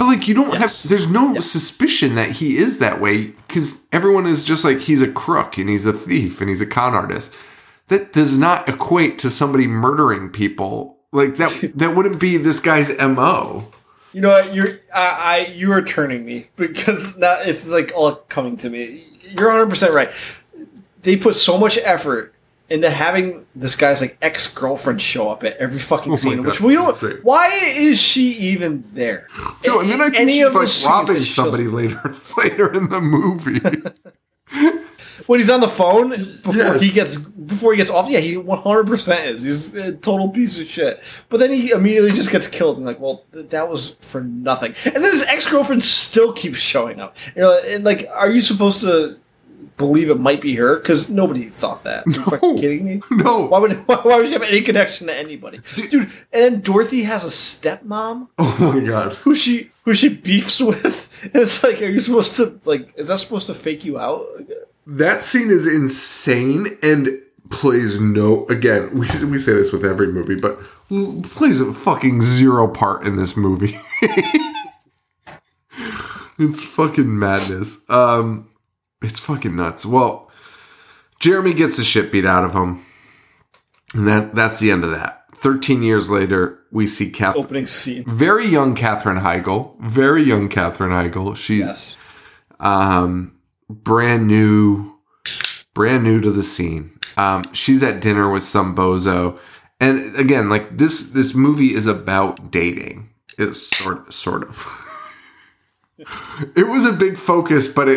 like you don't have – there's no suspicion that he is that way because everyone is just like he's a crook and he's a thief and he's a con artist. That does not equate to somebody murdering people. Like that wouldn't be this guy's MO. You know what? You are turning me because now it's like all coming to me. You're 100% right. They put so much effort into having this guy's like ex-girlfriend show up at every fucking scene, which we don't. Why is she even there? No, and then I think she's like robbing somebody later in the movie. When he's on the phone before he gets off, yeah, he 100% is. He's a total piece of shit. But then he immediately just gets killed, and like, well, that was for nothing. And then his ex-girlfriend still keeps showing up. You know, and like, are you supposed to believe it might be her? Because nobody thought that. Are you fucking kidding me? No. Why would she have any connection to anybody, dude? And then Dorothy has a stepmom. Oh my god. Who she beefs with? And it's like, are you supposed to like? Is that supposed to fake you out? That scene is insane and plays no... Again, we say this with every movie, but plays a fucking zero part in this movie. It's fucking madness. It's fucking nuts. Well, Jeremy gets the shit beat out of him. And that's the end of that. 13 years later, we see Catherine... Opening scene. Very young Katherine Heigl. Very young Katherine Heigl. She's... Yes. Brand new to the scene. She's at dinner with some bozo, and again, like this movie is about dating. It's sort of. It was a big focus, but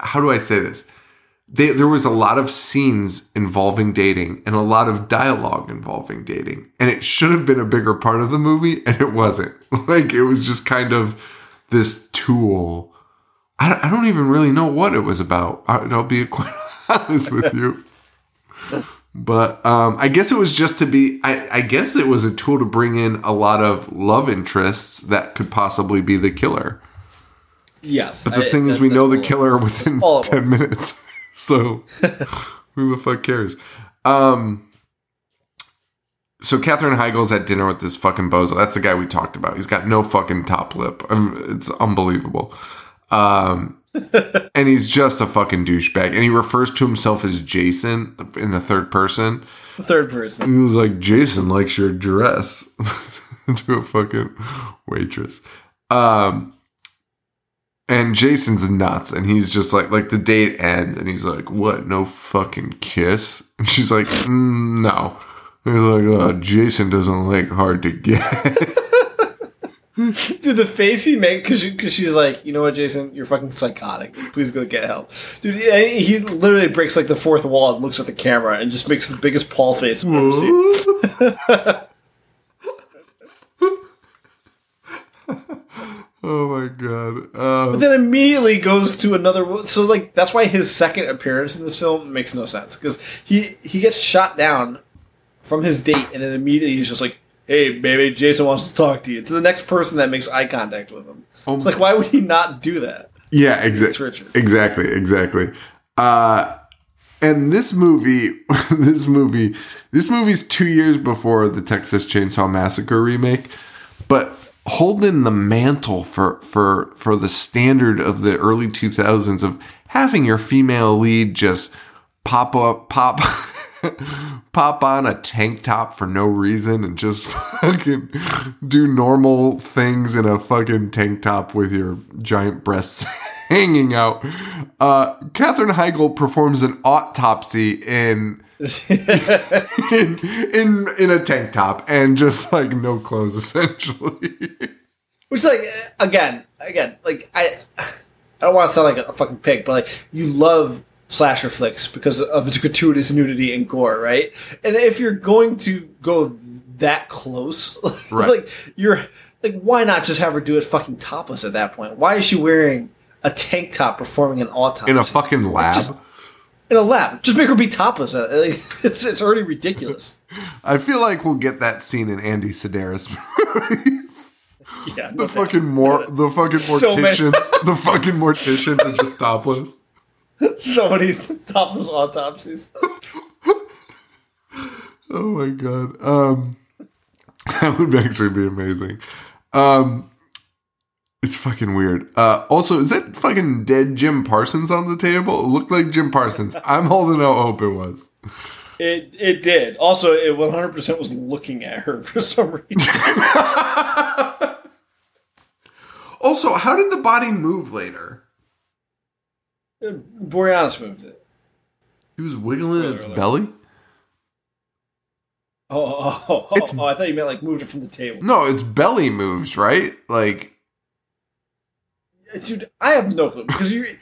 how do I say this? There was a lot of scenes involving dating and a lot of dialogue involving dating, and it should have been a bigger part of the movie, and it wasn't. Like it was just kind of this tool. I don't even really know what it was about. I'll be quite honest with you. But I guess it was just to be... I guess it was a tool to bring in a lot of love interests that could possibly be the killer. Yes. But the thing is, we know the killer within 10 minutes. So who the fuck cares? So Katherine Heigl's at dinner with this fucking bozo. That's the guy we talked about. He's got no fucking top lip. It's unbelievable. And he's just a fucking douchebag, and he refers to himself as Jason in the third person. He was like, Jason likes your dress. into a fucking waitress. And Jason's nuts, and he's just like the date ends, and he's like, "What? No fucking kiss?" And she's like, "No." And he's like, "Oh, Jason doesn't like hard to get." Dude, the face he makes because she's like, "You know what, Jason? You're fucking psychotic. Please go get help." Dude, he literally breaks like the fourth wall and looks at the camera and just makes the biggest Paul face I've ever seen. Oh my god! But then immediately goes to another. So like that's why his second appearance in this film makes no sense, because he gets shot down from his date, and then immediately he's just like, "Hey, baby, Jason wants to talk to you." To the next person that makes eye contact with him. Oh, it's like, why would he not do that? Yeah, exactly. And this movie's 2 years before the Texas Chainsaw Massacre remake, but holding the mantle for the standard of the early 2000s of having your female lead just pop on a tank top for no reason and just fucking do normal things in a fucking tank top with your giant breasts hanging out. Katherine Heigl performs an autopsy in a tank top and just like no clothes, essentially. Which, like, again, like I don't want to sound like a fucking pig, but like you love slasher flicks because of its gratuitous nudity and gore, right? And if you're going to go that close, right. Like you're like, why not just have her do it fucking topless at that point? Why is she wearing a tank top performing an autopsy in a fucking lab? In a lab. Just make her be topless. It's already ridiculous. I feel like we'll get that scene in Andy Sidaris movies. Yeah, no, the fucking morticians are just topless. So many topless autopsies. Oh my god. That would actually be amazing. It's fucking weird. Also, is that fucking dead Jim Parsons on the table? It looked like Jim Parsons. I'm holding out hope it was. It did. Also, it 100% was looking at her for some reason. Also, how did the body move later? Boreanaz moved it. He was wiggling its belly? Oh, I thought you meant like moved it from the table. No, its belly moves, right? Like... Dude, I have no clue because it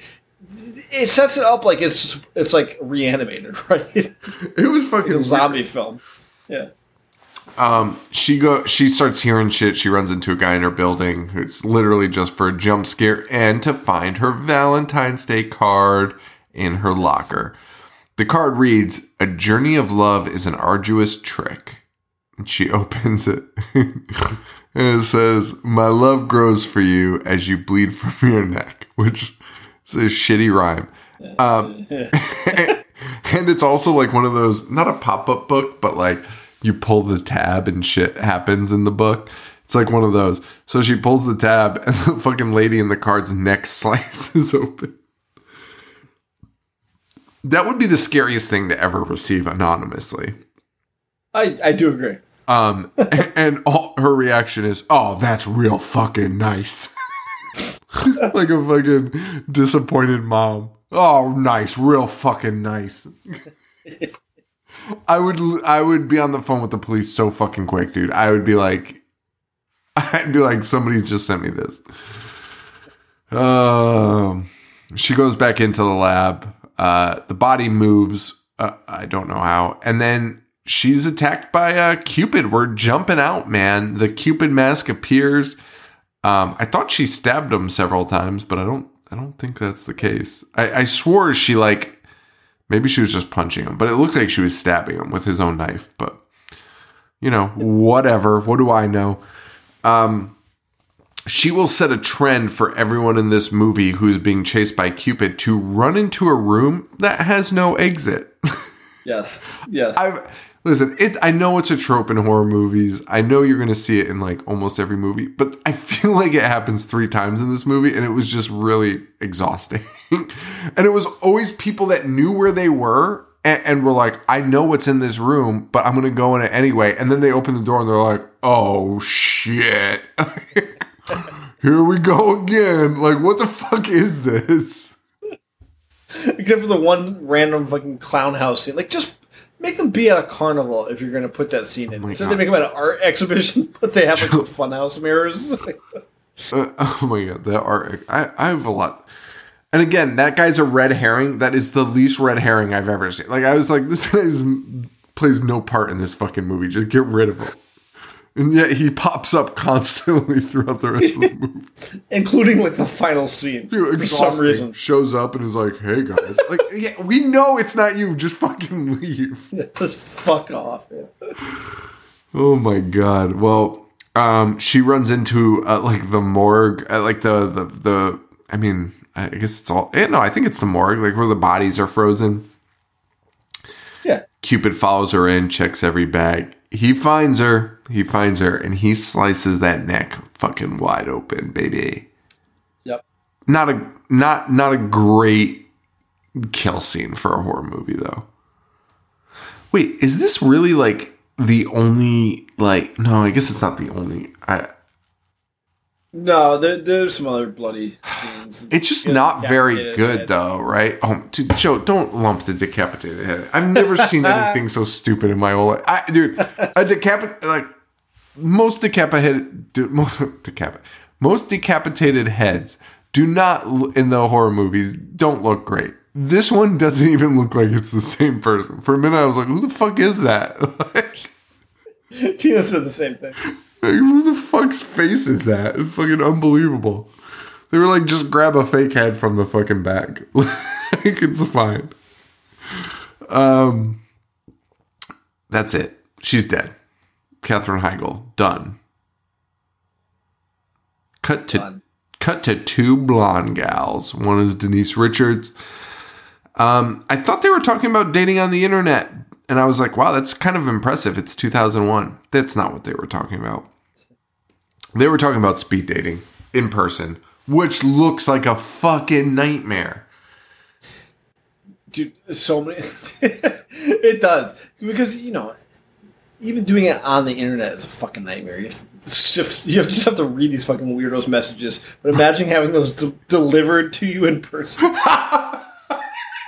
sets it up like it's like reanimated, right? It was fucking a zombie film. Yeah. She starts hearing shit. She runs into a guy in her building. It's literally just for a jump scare and to find her Valentine's Day card in her locker. The card reads, "A journey of love is an arduous trick." And she opens it. And it says, "My love grows for you as you bleed from your neck," which is a shitty rhyme. And it's also like one of those, not a pop-up book, but like you pull the tab and shit happens in the book. It's like one of those. So she pulls the tab and the fucking lady in the card's neck slices open. That would be the scariest thing to ever receive anonymously. I do agree. And all her reaction is, "Oh, that's real fucking nice." Like a fucking disappointed mom. "Oh, nice, real fucking nice." I would be on the phone with the police so fucking quick, dude. I'd be like, somebody just sent me this. She goes back into the lab. The body moves. I don't know how. And then she's attacked by a Cupid. We're jumping out, man. The Cupid mask appears. I thought she stabbed him several times, but I don't think that's the case. I swore she like maybe she was just punching him, but it looked like she was stabbing him with his own knife. But you know, whatever. What do I know? She will set a trend for everyone in this movie who is being chased by Cupid to run into a room that has no exit. Yes. Listen, I know it's a trope in horror movies. I know you're going to see it in like almost every movie, but I feel like it happens 3 times in this movie, and it was just really exhausting. And it was always people that knew where they were and were like, "I know what's in this room, but I'm going to go in it anyway." And then they open the door and they're like, oh, shit. Here we go again. Like, what the fuck is this? Except for the one random fucking clown house scene. Like, just make them be at a carnival if you're going to put that scene in. Instead, they make them at an art exhibition, but they have, like, the funhouse mirrors. Oh, my God. That art. I have a lot. And again, that guy's a red herring. That is the least red herring I've ever seen. Like, I was like, this guy plays no part in this fucking movie. Just get rid of him. And yet he pops up constantly throughout the rest of the movie. Including, like, the final scene. Dude, for some reason. Shows up and is like, hey, guys. Like, yeah, we know it's not you. Just fucking leave. Just fuck off. Yeah. Oh, my God. Well, she runs into, like, the morgue. Like, the I mean, I guess it's all... No, I think it's the morgue. Like, where the bodies are frozen. Yeah. Cupid follows her in, checks every bag. He finds her, and he slices that neck fucking wide open, baby. Yep. Not a great kill scene for a horror movie, though. Wait, is this really, like, the only, like... No, I guess it's not the only... No, there's some other bloody scenes. It's just not very good, head. Though, right? Oh, dude, Joe, don't lump the decapitated head. I've never seen anything so stupid in my whole life. Most decapitated heads do not, in the horror movies, don't look great. This one doesn't even look like it's the same person. For a minute, I was like, who the fuck is that? Tina said the same thing. Like, who the fuck's face is that? It's fucking unbelievable. They were like, just grab a fake head from the fucking bag. Like, it's fine. That's it. She's dead. Katherine Heigl. Done. Cut to two blonde gals. One is Denise Richards. I thought they were talking about dating on the internet. And I was like, wow, that's kind of impressive. It's 2001. That's not what they were talking about. They were talking about speed dating in person, which looks like a fucking nightmare. Dude, so many. It does. Because, you know, even doing it on the internet is a fucking nightmare. You just have to read these fucking weirdos' messages. But imagine having those delivered to you in person.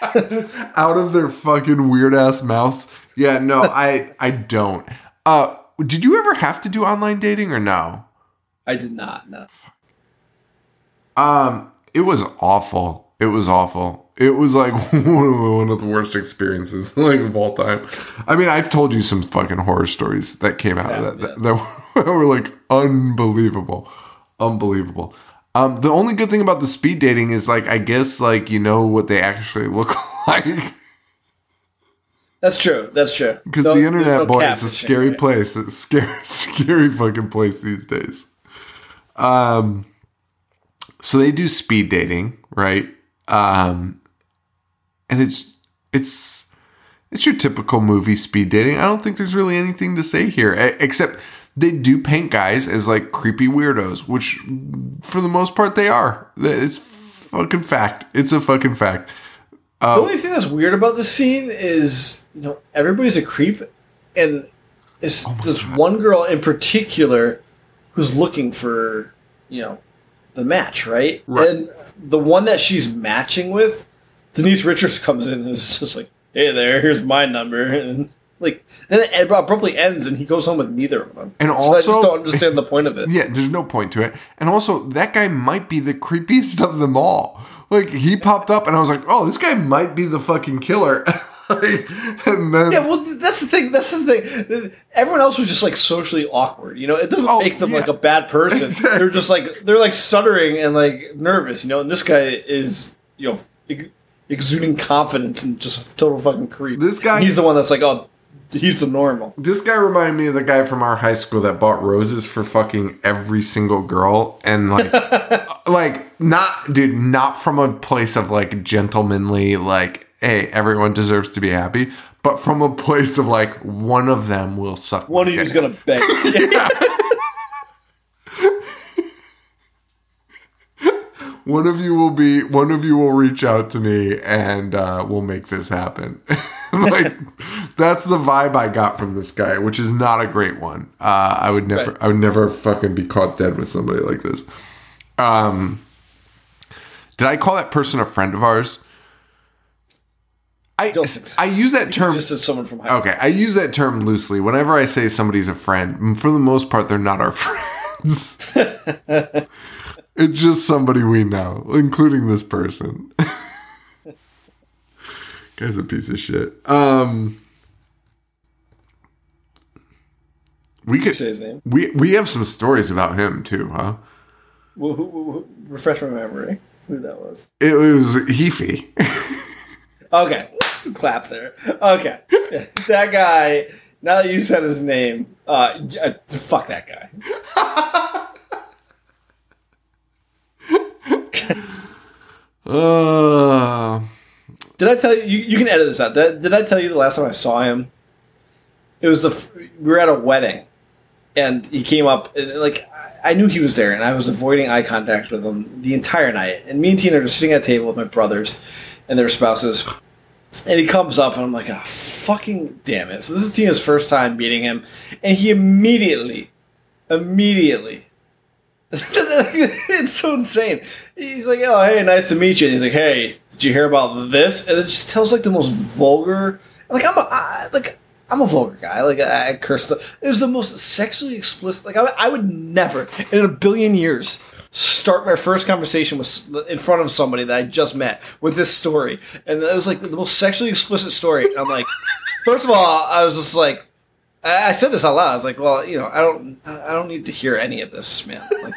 Out of their fucking weird ass mouths. Yeah, no, I don't. Did you ever have to do online dating or no? I did not, no. It was awful. It was like one of the worst experiences, like, of all time. I mean, I've told you some fucking horror stories that came out of that. That were like unbelievable. The only good thing about the speed dating is, like, I guess, like, you know what they actually look like. That's true. Because the internet, boy, it's a scary place. It's a scary fucking place these days. So they do speed dating, right? And it's your typical movie speed dating. I don't think there's really anything to say here, except... They do paint guys as, like, creepy weirdos, which, for the most part, they are. It's fucking fact. It's a fucking fact. The only thing that's weird about this scene is, you know, everybody's a creep, and it's this one girl in particular who's looking for, you know, the match, right? And the one that she's matching with, Denise Richards, comes in and is just like, hey there, here's my number, and... Like, then it abruptly ends, and he goes home with neither of them. And also, I just don't understand the point of it. Yeah, there's no point to it. And also, that guy might be the creepiest of them all. Like, he popped up, and I was like, oh, this guy might be the fucking killer. And then, yeah, well, that's the thing. Everyone else was just, like, socially awkward. You know, it doesn't make them, like, a bad person. Exactly. They're just, like, they're, like, stuttering and, like, nervous, you know? And this guy is, you know, exuding confidence and just a total fucking creep. This guy... And he's the one that's like, oh... He's the normal. This guy reminded me of the guy from our high school that bought roses for fucking every single girl. And, like, not from a place of, like, gentlemanly, like, hey, everyone deserves to be happy. But from a place of, like, one of them will suck. One of you's going to beg. One of you will reach out to me and we'll make this happen. Like, that's the vibe I got from this guy, which is not a great one. I would never fucking be caught dead with somebody like this. Did I call that person a friend of ours? I use that term. You just said someone from high school. Okay, I use that term loosely. Whenever I say somebody's a friend, for the most part, they're not our friends. It's just somebody we know, including this person. Guy's a piece of shit. We could say his name. We have some stories about him too, huh? Well, who, refresh my memory. Who that was? It was Heafy. Okay. Clap there. Okay. That guy, now that you said his name, fuck that guy. Did I tell you? You can edit this out. Did I tell you the last time I saw him? It was we were at a wedding, and he came up. And, like, I knew he was there, and I was avoiding eye contact with him the entire night. And me and Tina are sitting at a table with my brothers and their spouses, and he comes up, and I'm like, ah, fucking damn it. So this is Tina's first time meeting him, and he immediately, it's so insane. He's like, oh, hey, nice to meet you. And he's like, hey, did you hear about this? And it just tells, like, the most vulgar, like, I'm a vulgar guy. Like, I curse stuff. It was the most sexually explicit. Like, I would never, in a billion years, start my first conversation in front of somebody that I just met with this story. And it was, like, the most sexually explicit story. And I'm like, first of all, I was just like, I said this out loud. I was like, well, you know, I don't need to hear any of this, man. Like,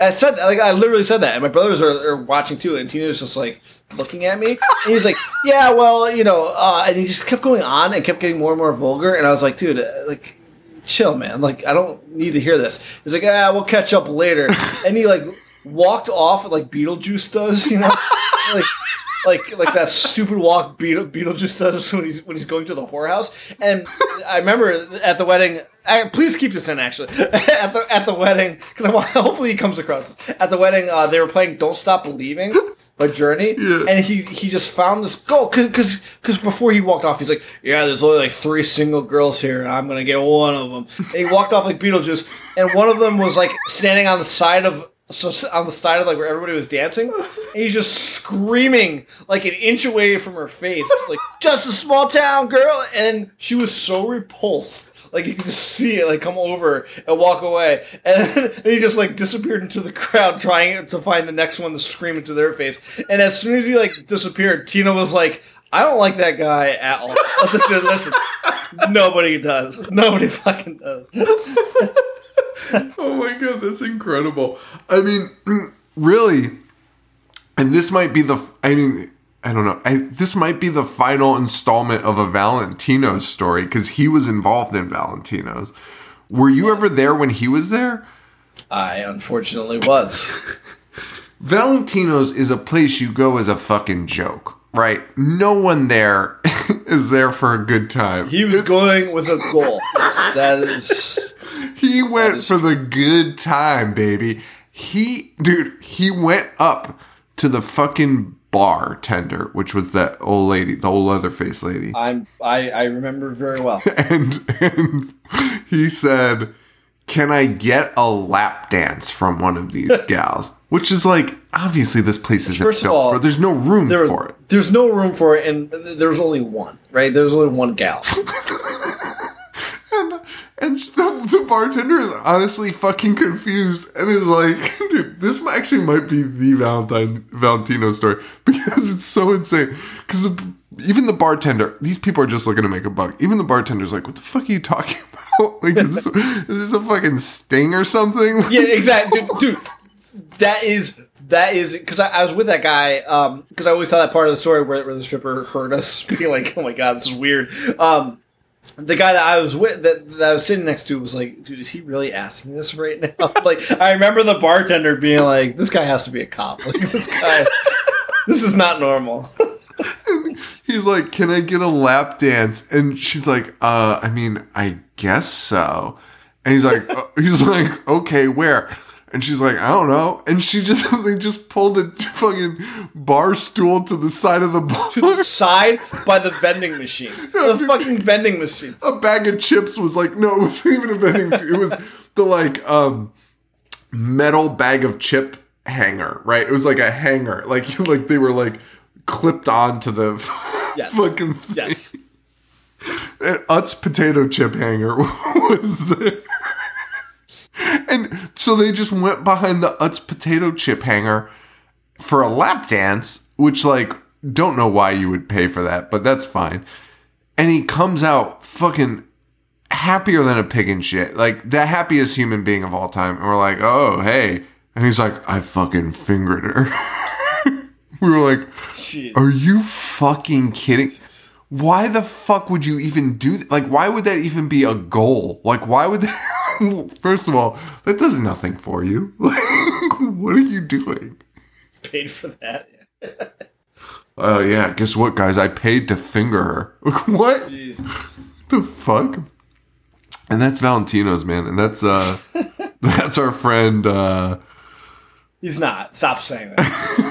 I said that, like, I literally said that, and my brothers are watching too, and Tina's just like looking at me, and he's like, yeah, well, you know, and he just kept going on and kept getting more and more vulgar, and I was like, dude, like, chill, man, like, I don't need to hear this. He's like, ah, we'll catch up later, and he, like, walked off like Beetlejuice does, you know, like that stupid walk Beetlejuice does when he's going to the whorehouse. And I remember at the wedding, please keep this in, actually. At the wedding, because hopefully he comes across this. At the wedding, they were playing "Don't Stop Believing" by Journey, yeah. And he just found this goal because before he walked off, he's like, "Yeah, there's only like three single girls here, and I'm gonna get one of them." And he walked off like Beetlejuice, and one of them was like standing on the side of. So on the side of like where everybody was dancing, and he's just screaming like an inch away from her face, like, just a small town girl, and she was so repulsed, like, you could just see it, like, come over and walk away, and he just, like, disappeared into the crowd trying to find the next one to scream into their face, and as soon as he, like, disappeared, Tina was like, I don't like that guy at all. I was like, dude, listen, nobody does. Nobody fucking does. Oh my god, that's incredible. I mean, really, and this might be this might be the final installment of a Valentino's story, because he was involved in Valentino's. Were you ever there when he was there? I unfortunately was. Valentino's is a place you go as a fucking joke. Right. No one there is there for a good time. He was going with a goal. That is... He went for the good time, baby. He went up to the fucking bartender, which was that old lady, the old leatherface lady. I remember very well. And he said, can I get a lap dance from one of these gals? Which is like, obviously this place isn't built for. There's no room for it. There's no room for it, and there's only one, right? There's only one gal. And the bartender is honestly fucking confused, and is like, dude, this actually might be the Valentino story, because it's so insane. Because even the bartender, these people are just looking to make a buck. Even the bartender's like, what the fuck are you talking about? Like, is this a fucking sting or something? Yeah, exactly. Dude. That is because I was with that guy, because I always tell that part of the story where the stripper heard us being like, oh my god, this is weird. The guy that I was with, that I was sitting next to, was like, dude, is he really asking this right now? Like, I remember the bartender being like, this guy has to be a cop. Like, this guy, this is not normal. He's like, can I get a lap dance? And she's like, I mean, I guess so. And he's like, okay, where? And she's like, I don't know. And she just, they just pulled a fucking bar stool to the side of the bar. To the side? By the vending machine. The fucking vending machine. A bag of chips was like, no, it wasn't even a vending machine. It was the, like, metal bag of chip hanger, right? It was like a hanger. Like they were, like, clipped onto the fucking thing. Yes. And Utt's potato chip hanger was there. And so they just went behind the Utt's potato chip hanger for a lap dance, which, like, don't know why you would pay for that, but that's fine. And he comes out fucking happier than a pig and shit. Like, the happiest human being of all time. And we're like, oh, hey. And he's like, I fucking fingered her. We were like, jeez. Are you fucking kidding? Why the fuck would you even do that? Like, why would that even be a goal? Like, why would that? First of all, that does nothing for you. Like, what are you doing? It's paid for that. Oh, yeah. Guess what, guys? I paid to finger her. Like, what? Jesus. What the fuck? And that's Valentino's, man. And that's our friend. He's not. Stop saying that.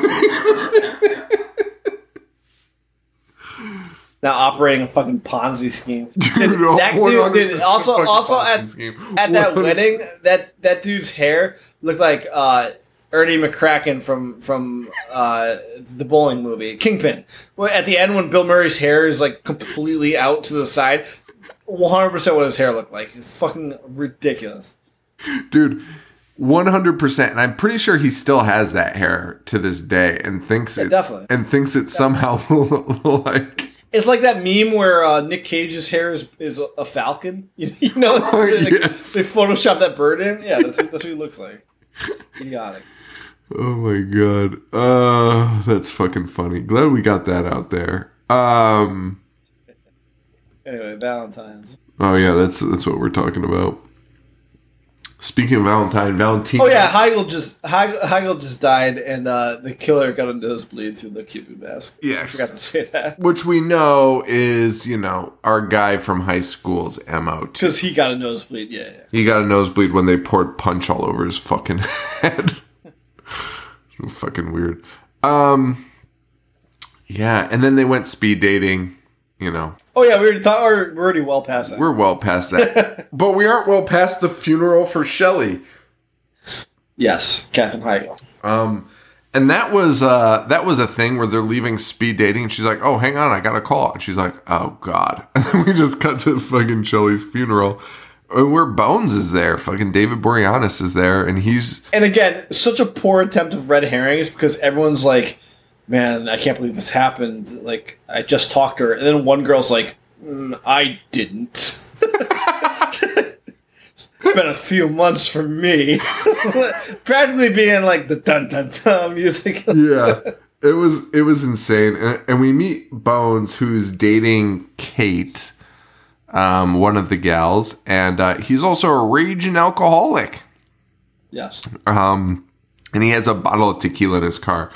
Now operating a fucking Ponzi scheme. Dude, that dude did also at that wedding, that dude's hair looked like Ernie McCracken from the bowling movie Kingpin. At the end, when Bill Murray's hair is like completely out to the side, 100% what his hair looked like. It's fucking ridiculous, dude. 100%, and I'm pretty sure he still has that hair to this day, and thinks it somehow like. It's like that meme where Nick Cage's hair is a falcon. You know, they Photoshop that bird in. Yeah, that's what he looks like. Idiotic. Oh my god, that's fucking funny. Glad we got that out there. Anyway, Valentine's. Oh yeah, that's what we're talking about. Speaking of Valentine. Oh yeah, Heigl just died, and the killer got a nosebleed through the Cupid mask. Yeah, I forgot to say that. Which we know is, our guy from high school's MO. Because he got a nosebleed. Yeah. He got a nosebleed when they poured punch all over his fucking head. Fucking weird. Yeah, and then they went speed dating. Oh yeah, we're already well past that. We're well past that. But we aren't well past the funeral for Shelley. Yes, Katherine Heigl. And that was a thing where they're leaving speed dating, and she's like, "Oh, hang on, I got a call." And she's like, "Oh God." And then we just cut to fucking Shelley's funeral, where Bones is there, fucking David Boreanaz is there, and he's again such a poor attempt of red herrings because everyone's like, man, I can't believe this happened. Like, I just talked to her. And then one girl's like, I didn't. It's been a few months for me. Practically being like the dun-dun-dun music. Yeah, it was insane. And we meet Bones, who's dating Kate, one of the gals. And he's also a raging alcoholic. Yes. And he has a bottle of tequila in his car,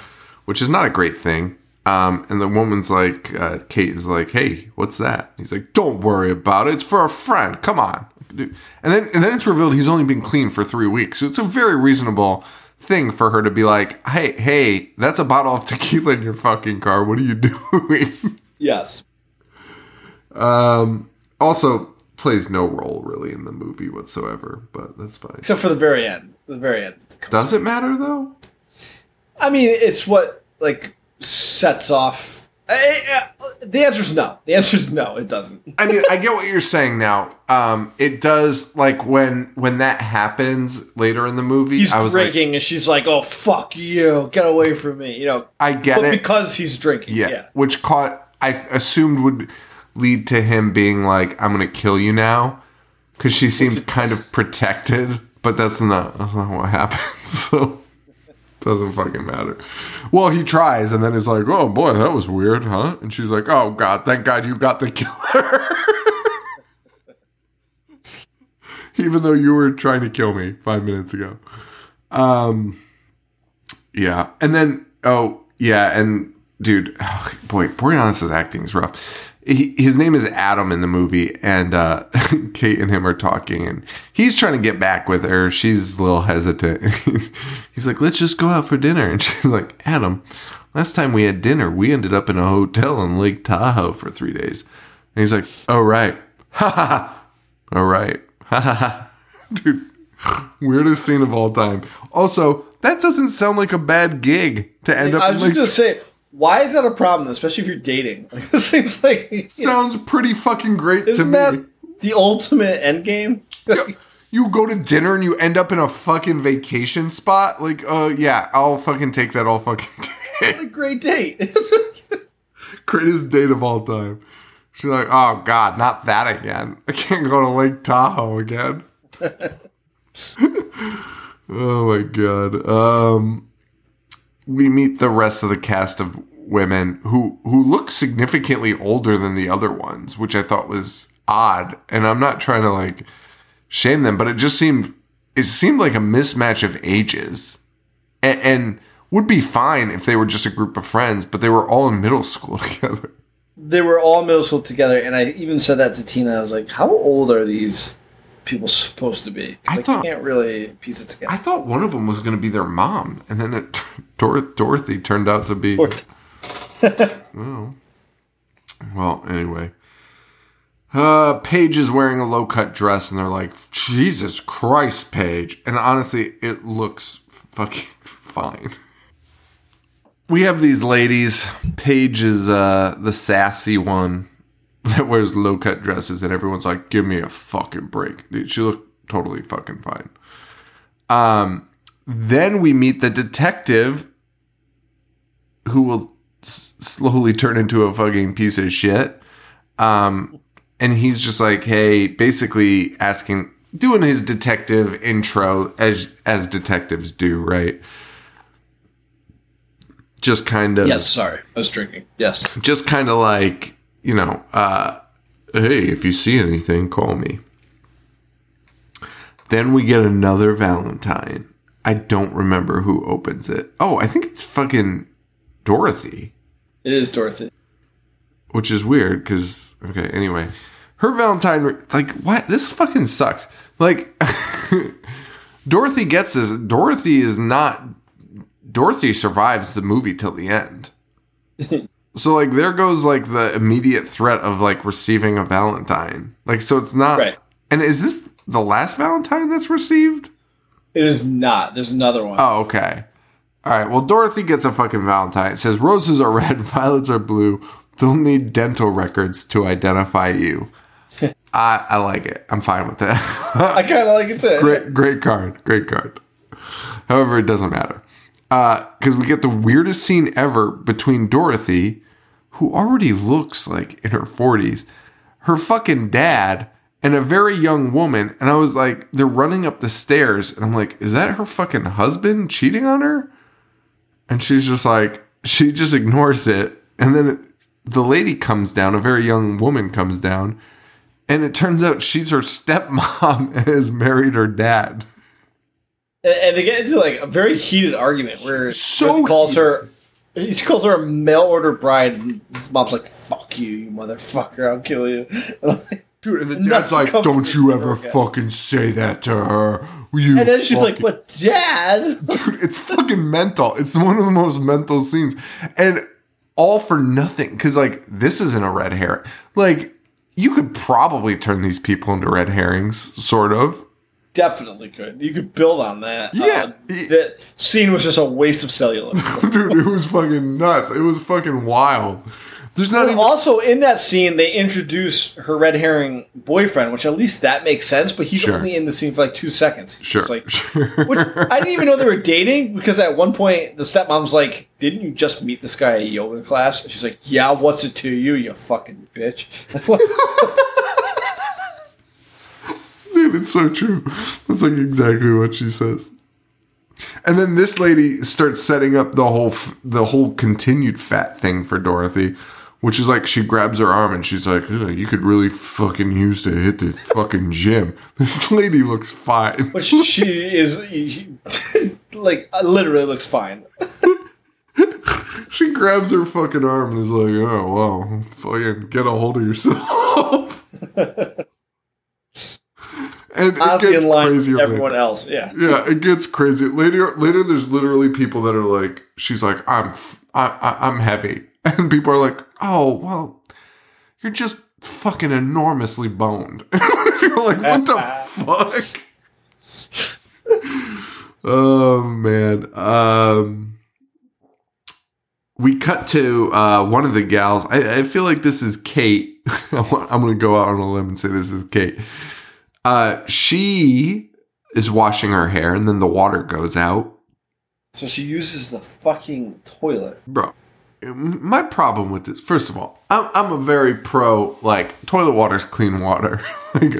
which is not a great thing. And the woman's like, Kate is like, hey, what's that? He's like, don't worry about it. It's for a friend. Come on. Dude. And then it's revealed he's only been clean for 3 weeks. So it's a very reasonable thing for her to be like, hey, that's a bottle of tequila in your fucking car. What are you doing? Yes. Also plays no role really in the movie whatsoever, but that's fine. Except for the very end. The very end. Does it matter though? I mean, it's what, like, sets off... the answer's no. The answer's no, it doesn't. I mean, I get what you're saying now. It does, like, when that happens later in the movie... He's drinking, and she's like, oh, fuck you, get away from me, I get it. But because he's drinking, yeah. Which I assumed would lead to him being like, I'm going to kill you now, because she seemed kind of protected, but that's not what happens, so... Doesn't fucking matter. Well, he tries, and then he's like, oh, boy, that was weird, huh? And she's like, oh, God, thank God you got the killer. Even though you were trying to kill me 5 minutes ago. Yeah. And then, dude, Boreanaz's acting is rough. his name is Adam in the movie, and Kate and him are talking, and he's trying to get back with her. She's a little hesitant. He's like, let's just go out for dinner. And she's like, Adam, last time we had dinner, we ended up in a hotel in Lake Tahoe for 3 days. And he's like, oh, right. Ha ha ha. All right. Ha ha ha. Dude, weirdest scene of all time. Also, that doesn't sound like a bad gig to end up in. I was just going to say, why is that a problem, especially if you're dating? Like, this seems like... Sounds pretty fucking great to me. Isn't that the ultimate end game? You go to dinner and you end up in a fucking vacation spot? Like, yeah, I'll fucking take that all fucking day. What a great date. Greatest date of all time. She's like, oh, God, not that again. I can't go to Lake Tahoe again. Oh, my God. We meet the rest of the cast of women who look significantly older than the other ones, which I thought was odd. And I'm not trying to, like, shame them, but it just seemed like a mismatch of ages. And would be fine if they were just a group of friends, but they were all in middle school together. They were all middle school together, and I even said that to Tina. I was like, how old are these people supposed to be? I can't really piece it together. I thought one of them was going to be their mom, and then Dorothy turned out to be... Well, anyway. Paige is wearing a low-cut dress, and they're like, Jesus Christ, Paige. And honestly, it looks fucking fine. We have these ladies. Paige is the sassy one that wears low-cut dresses, and everyone's like, give me a fucking break. Dude, she looked totally fucking fine. Then we meet the detective who will slowly turn into a fucking piece of shit. And he's just like, hey, basically asking, doing his detective intro as detectives do, right? Just kind of... Yes, sorry. I was drinking. Yes. Just kind of like, you know, hey, if you see anything, call me. Then we get another Valentine. I don't remember who opens it. Oh, I think it's fucking Dorothy. It is Dorothy. Which is weird, because... Okay, anyway. Her Valentine... Like, what? This fucking sucks. Like, Dorothy gets this. Dorothy is not... Dorothy survives the movie till the end. So, like, there goes, like, the immediate threat of, like, receiving a Valentine. Like, so it's not... Right. And is this the last Valentine that's received? It is not. There's another one. Oh, okay. All right. Well, Dorothy gets a fucking Valentine. It says, roses are red, violets are blue. They'll need dental records to identify you. I like it. I'm fine with that. I kind of like it, too. Great card. Great card. However, it doesn't matter. Because we get the weirdest scene ever between Dorothy, who already looks like in her 40s, her fucking dad, and a very young woman. And I was like, they're running up the stairs. And I'm like, is that her fucking husband cheating on her? And she's just like, she just ignores it. And then the lady comes down, a very young woman comes down. And it turns out she's her stepmom and has married her dad. And they get into, like, a very heated argument where he calls her a mail-order bride, and mom's like, fuck you, you motherfucker, I'll kill you. And like, dude, and the dad's like, don't you ever fucking say that to her. And then she's like, but dad? Dude, it's fucking mental. It's one of the most mental scenes. And all for nothing, because, like, this isn't a red herring. Like, you could probably turn these people into red herrings, sort of. Definitely could. You could build on that. Yeah. That scene was just a waste of celluloid. Dude, it was fucking nuts. It was fucking wild. There's not even... Also, in that scene, they introduce her red herring boyfriend, which at least that makes sense, but he's only in the scene for like 2 seconds. Sure. It's like, which I didn't even know they were dating, because at one point, the stepmom's like, didn't you just meet this guy at yoga class? And she's like, yeah, what's it to you, you fucking bitch? What the fuck? It's so true. That's like exactly what she says. And then this lady starts setting up the whole continued fat thing for Dorothy, which is like she grabs her arm and she's like, you could really fucking use to hit the fucking gym. This lady looks fine. But she literally looks fine. She grabs her fucking arm and is like, oh, wow, fucking get a hold of yourself. And it gets crazier with everyone else. Yeah. Yeah, it gets crazy. Later, there's literally people that are like, she's like, I'm heavy. And people are like, oh, well, you're just fucking enormously boned. You're like, what the fuck? Oh, man. We cut to one of the gals. I feel like this is Kate. I'm going to go out on a limb and say this is Kate. She is washing her hair, and then the water goes out. So she uses the fucking toilet. Bro, my problem with this, first of all, I'm a very pro, like, toilet water's clean water. Like,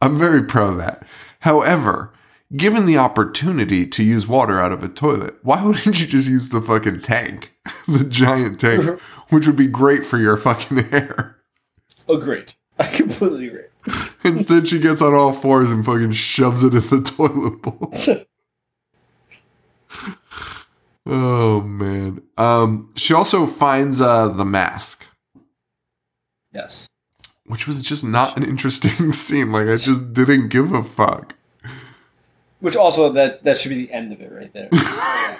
I'm very pro that. However, given the opportunity to use water out of a toilet, why wouldn't you just use the fucking tank? The giant tank, which would be great for your fucking hair. Oh, great. I completely agree. Instead, she gets on all fours and fucking shoves it in the toilet bowl. Oh, man. She also finds the mask. Yes. Which was just not an interesting scene. Like, I just didn't give a fuck. Which also, that should be the end of it right there. Yeah.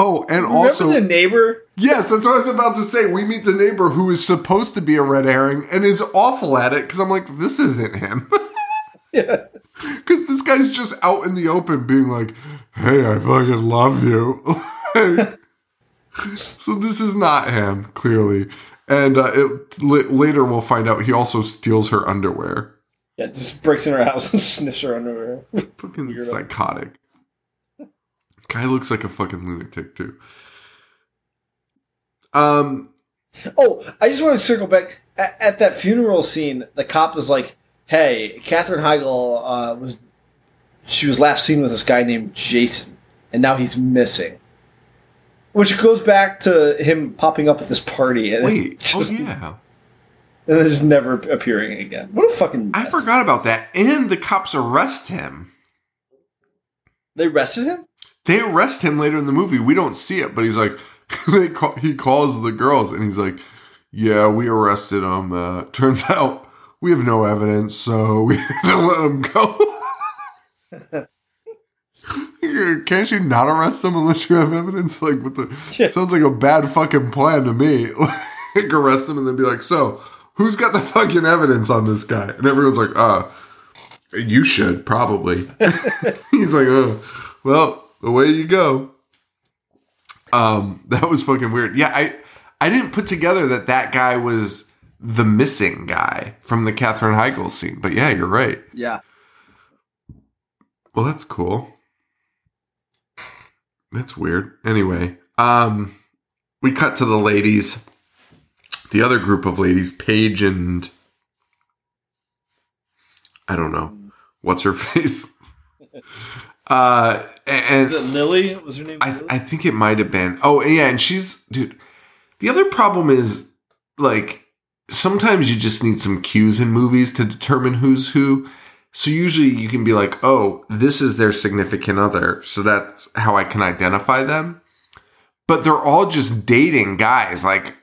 Oh, and remember also the neighbor? Yes, that's what I was about to say. We meet the neighbor who is supposed to be a red herring and is awful at it, because I'm like, this isn't him. Yeah. Because this guy's just out in the open being like, hey, I fucking love you. So this is not him, clearly. And later we'll find out he also steals her underwear. Yeah, just breaks in her house and sniffs her underwear. Fucking weirdo. Psychotic. Guy looks like a fucking lunatic, too. I just want to circle back. At that funeral scene, the cop is like, hey, Katherine Heigl, she was last seen with this guy named Jason, and now he's missing. Which goes back to him popping up at this party. And and then just never appearing again. What a fucking mess. I forgot about that. And the cops arrest him. They arrested him? They arrest him later in the movie. We don't see it, but he's like, he calls the girls and he's like, yeah, we arrested him. Turns out we have no evidence, so we had to let him go. Can't you not arrest him unless you have evidence? Like, what the? Yeah. Sounds like a bad fucking plan to me. Like, arrest him and then be like, so who's got the fucking evidence on this guy? And everyone's like, you should probably. He's like, oh, well. Away you go. That was fucking weird. Yeah, I didn't put together that guy was the missing guy from the Katherine Heigl scene. But yeah, you're right. Yeah. Well, that's cool. That's weird. Anyway, we cut to the ladies. The other group of ladies, Paige and... I don't know. What's her face? And was it Lily? Was her name Lily? I think it might have been. Oh, yeah, and dude, the other problem is, like, sometimes you just need some cues in movies to determine who's who. So usually you can be like, oh, this is their significant other, so that's how I can identify them. But they're all just dating guys, like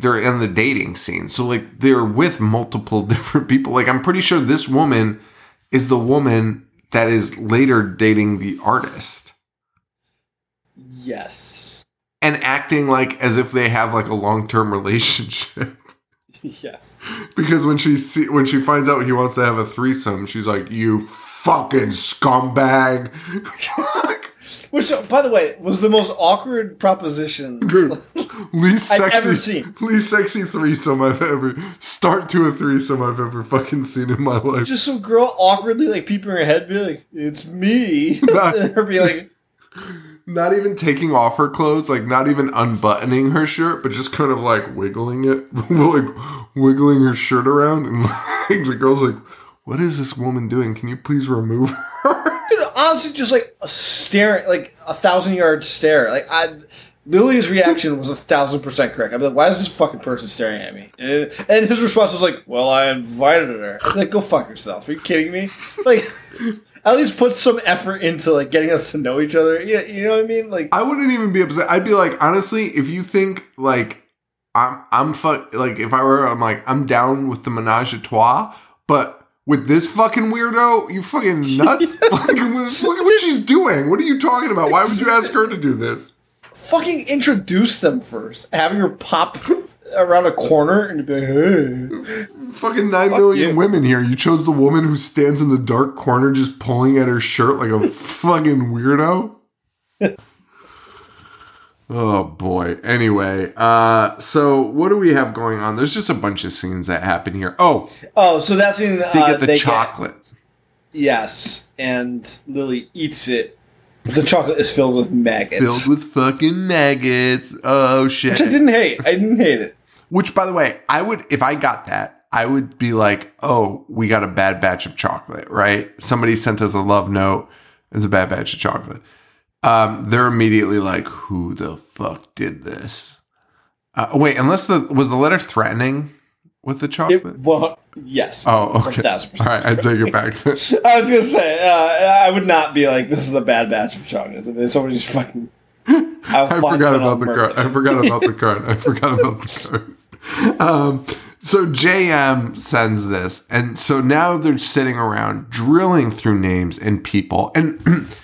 they're in the dating scene. So, like, they're with multiple different people. Like, I'm pretty sure this woman is the woman... that is later dating the artist. Yes. And acting like as if they have like a long-term relationship. Yes. Because when she finds out he wants to have a threesome, she's like, you fucking scumbag. Which, by the way, was the most awkward proposition I've ever seen. Least sexy threesome I've ever... Start to a threesome I've ever fucking seen in my life. Just some girl awkwardly, like, peeping her head, be like, it's me. And her be like... Not even taking off her clothes, like, not even unbuttoning her shirt, but just kind of, like, wiggling it. Like, wiggling her shirt around. And, like, the girl's like, what is this woman doing? Can you please remove her? Honestly, just like a stare, like a 1,000-yard stare. Like Lily's reaction was 1,000% correct. I'm like, why is this fucking person staring at me? And his response was like, well, I invited her. I'm like, go fuck yourself. Are you kidding me? Like, at least put some effort into like getting us to know each other. Yeah, you know what I mean? Like, I wouldn't even be upset. I'd be like, honestly, if you think like I'm down with the menage a trois, but with this fucking weirdo, you fucking nuts? Yeah. Like, look at what she's doing. What are you talking about? Why would you ask her to do this? Fucking introduce them first. Having her pop around a corner and be like, hey. Fucking 9 million women here. You chose the woman who stands in the dark corner just pulling at her shirt like a fucking weirdo. Oh, boy. Anyway, so what do we have going on? There's just a bunch of scenes that happen here. Oh, so that scene... they get the chocolate. Yes, and Lily eats it. The chocolate is filled with maggots. Filled with fucking maggots. Oh, shit. Which I didn't hate. I didn't hate it. Which, by the way, I would... If I got that, I would be like, oh, we got a bad batch of chocolate, right? Somebody sent us a love note. It's a bad batch of chocolate. They're immediately like, who the fuck did this? Wait, unless was the letter threatening with the chocolate? Well, yes. Oh, okay. 1,000%. All right, I take it back. I was going to say, I would not be like, this is a bad batch of chocolate. If somebody's fucking... I forgot about the card. So JM sends this. And so now they're sitting around drilling through names and people. And...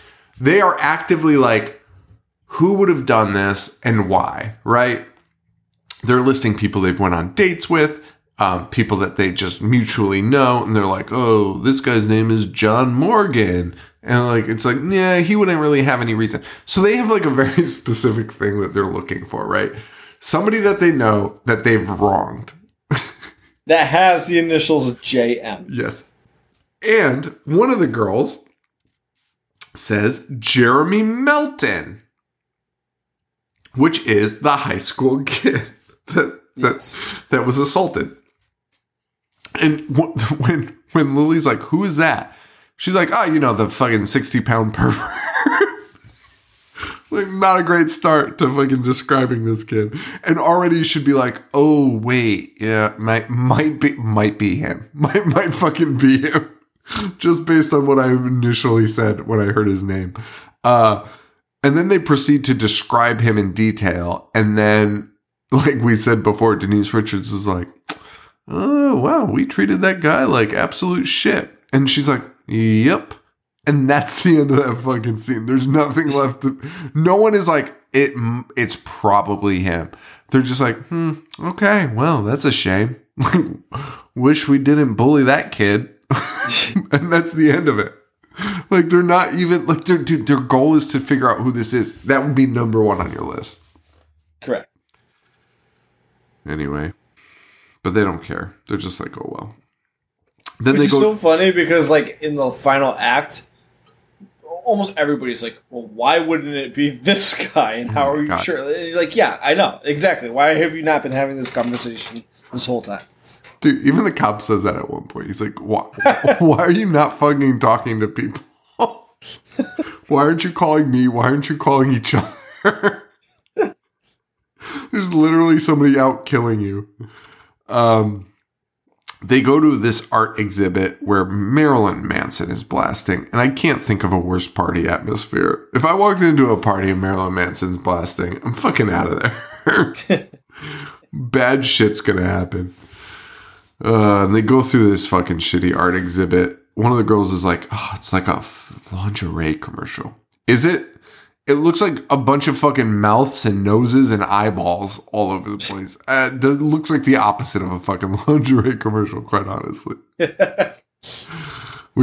They are actively like, who would have done this and why, right? They're listing people they've went on dates with, people that they just mutually know. And they're like, oh, this guy's name is John Morgan. And like, it's like, yeah, he wouldn't really have any reason. So they have like a very specific thing that they're looking for, right? Somebody that they know that they've wronged. That has the initials JM. Yes. And one of the girls... says Jeremy Melton, which is the high school kid that was assaulted. And when Lily's like, who is that? She's like, oh, you know, the fucking 60-pound pervert. Like, not a great start to fucking describing this kid. And already you should be like, oh, wait, yeah, might be him. Might fucking be him. Just based on what I initially said when I heard his name. And then they proceed to describe him in detail. And then, like we said before, Denise Richards is like, oh, wow, we treated that guy like absolute shit. And she's like, yep. And that's the end of that fucking scene. There's nothing left. No one is like, it's probably him. They're just like, okay, well, that's a shame. Wish we didn't bully that kid. And that's the end of it. Like, they're not even like, dude, their goal is to figure out who this is. That would be number one on your list. Correct. Anyway, but they don't care. They're just like, oh well. Then it's so funny because like in the final act, almost everybody's like, well, why wouldn't it be this guy? And how are you sure? Like, yeah, I know exactly. Why have you not been having this conversation this whole time? Dude, even the cop says that at one point. He's like, why are you not fucking talking to people? Why aren't you calling me? Why aren't you calling each other? There's literally somebody out killing you. They go to this art exhibit where Marilyn Manson is blasting. And I can't think of a worse party atmosphere. If I walked into a party and Marilyn Manson's blasting, I'm fucking out of there. Bad shit's going to happen. And they go through this fucking shitty art exhibit. One of the girls is like, oh, it's like a lingerie commercial. Is it? It looks like a bunch of fucking mouths and noses and eyeballs all over the place. It looks like the opposite of a fucking lingerie commercial, quite honestly. We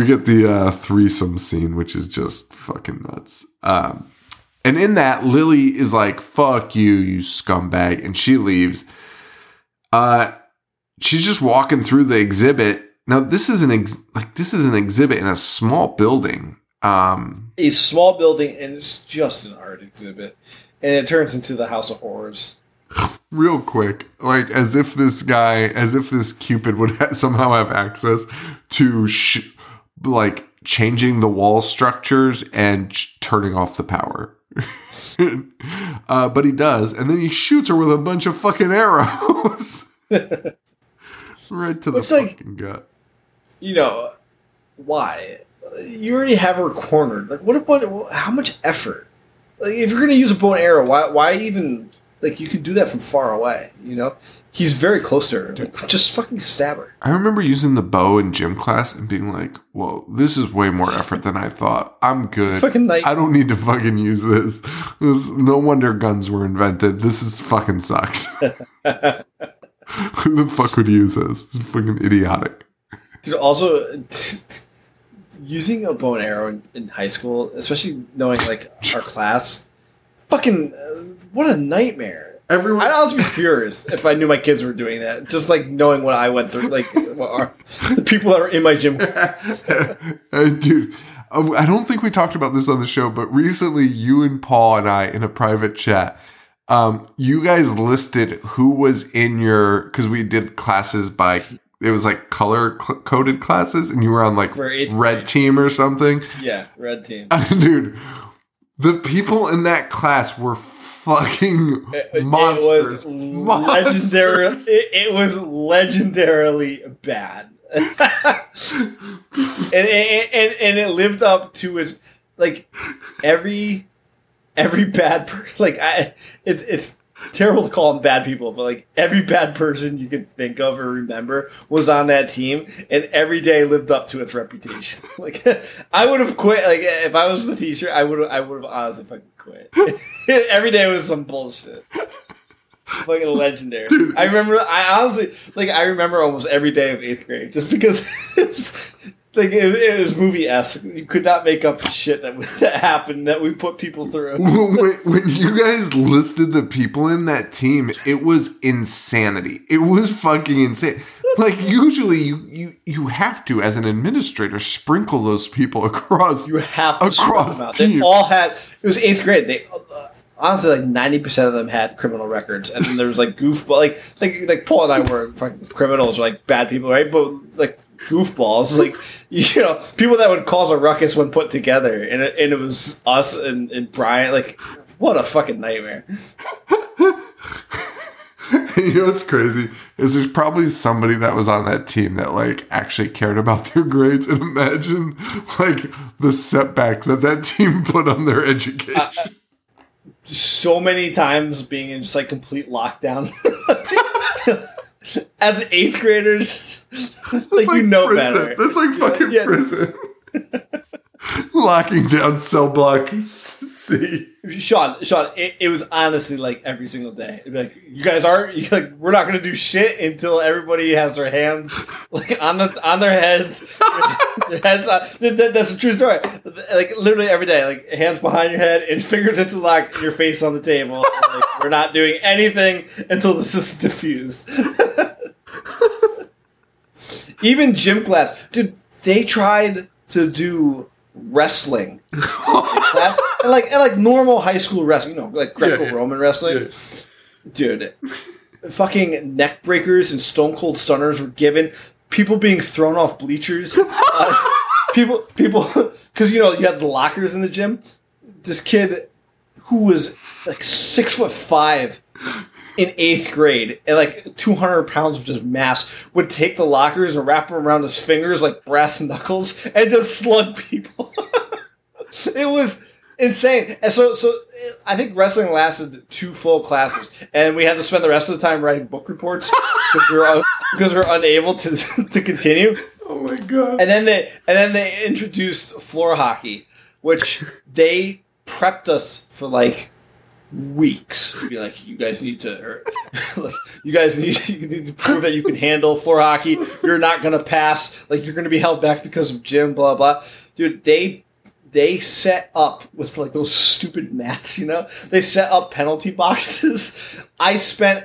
get the threesome scene, which is just fucking nuts. And in that, Lily is like, fuck you, you scumbag. And she leaves. She's just walking through the exhibit. Now, this is an exhibit in a small building. A small building, and it's just an art exhibit. And it turns into the House of Horrors. Real quick. Like, as if this Cupid would somehow have access to, like, changing the wall structures and turning off the power. But he does. And then he shoots her with a bunch of fucking arrows. Right to the fucking gut. You know, why? you already have her cornered. Like, what about how much effort? Like, if you're going to use a bow and arrow, why even? Like, you could do that from far away, you know? He's very close to her. Like, just fucking stab her. I remember using the bow in gym class and being like, whoa, this is way more effort than I thought. I'm good. Fucking night. I don't need to fucking use this. No wonder guns were invented. This is fucking sucks. Who the fuck would use this? It's fucking idiotic. Dude, also, using a bow and arrow in high school, especially knowing, like, our class... Fucking, what a nightmare. Everyone, I'd honestly be furious if I knew my kids were doing that. Just, like, knowing what I went through. Like, what are the people that are in my gym. Dude, I don't think we talked about this on the show, but recently you and Paul and I, in a private chat, you guys listed who was in your, because we did classes by, it was, like, color-coded classes, and you were on, like, red team or something. Yeah, red team. Dude. The people in that class were fucking monsters. It was legendarily bad, and it lived up to its, like, every bad person. Like, it's terrible to call them bad people, but, like, every bad person you could think of or remember was on that team, and every day lived up to its reputation. Like, I would have quit. Like, if I was the teacher, I would have honestly fucking quit. Every day was some bullshit. Fucking legendary. Dude. I remember almost every day of 8th grade, just because it was movie-esque. You could not make up shit that happened that we put people through. When you guys listed the people in that team, it was insanity. It was fucking insane. Like, usually you have to, as an administrator, sprinkle those people across. You have to across them out. They all had. It was 8th grade. They honestly, like, 90% of them had criminal records, and then there was, like, goofball. Like Paul and I were fucking criminals, or, like, bad people, right? But, like, goofballs, like, you know, people that would cause a ruckus when put together, and it was us and Brian. Like, what a fucking nightmare. You know what's crazy is there's probably somebody that was on that team that, like, actually cared about their grades, and imagine, like, the setback that team put on their education. So many times being in just, like, complete lockdown. As 8th graders, like, you know, prison. Better. That's like fucking prison. Locking down cell block C. Sean, it was honestly, like, every single day. It'd be like, you guys aren't, like, we're not gonna do shit until everybody has their hands, like, on their heads. Their heads on, that's a true story. Like, literally every day, like, hands behind your head and fingers interlocked, and your face on the table. Like, we're not doing anything until this is diffused. Even gym class. Dude, they tried to do wrestling in class. And like normal high school wrestling, you know, like Greco-Roman wrestling. Yeah. Dude, fucking neck breakers and stone cold stunners were given. People being thrown off bleachers. People, because, you know, you had the lockers in the gym. This kid who was, like, 6'5" in 8th grade and, like, 200 pounds of just mass would take the lockers and wrap them around his fingers like brass knuckles and just slug people. It was insane. And so I think wrestling lasted 2 full classes, and we had to spend the rest of the time writing book reports because we were unable to continue. Oh my god! And then they introduced floor hockey, which they prepped us for, like, weeks. It'd be like, you guys need to prove that you can handle floor hockey. You're not gonna pass. Like, you're gonna be held back because of gym. Blah blah. Dude, they set up with, like, those stupid mats. You know, they set up penalty boxes. I spent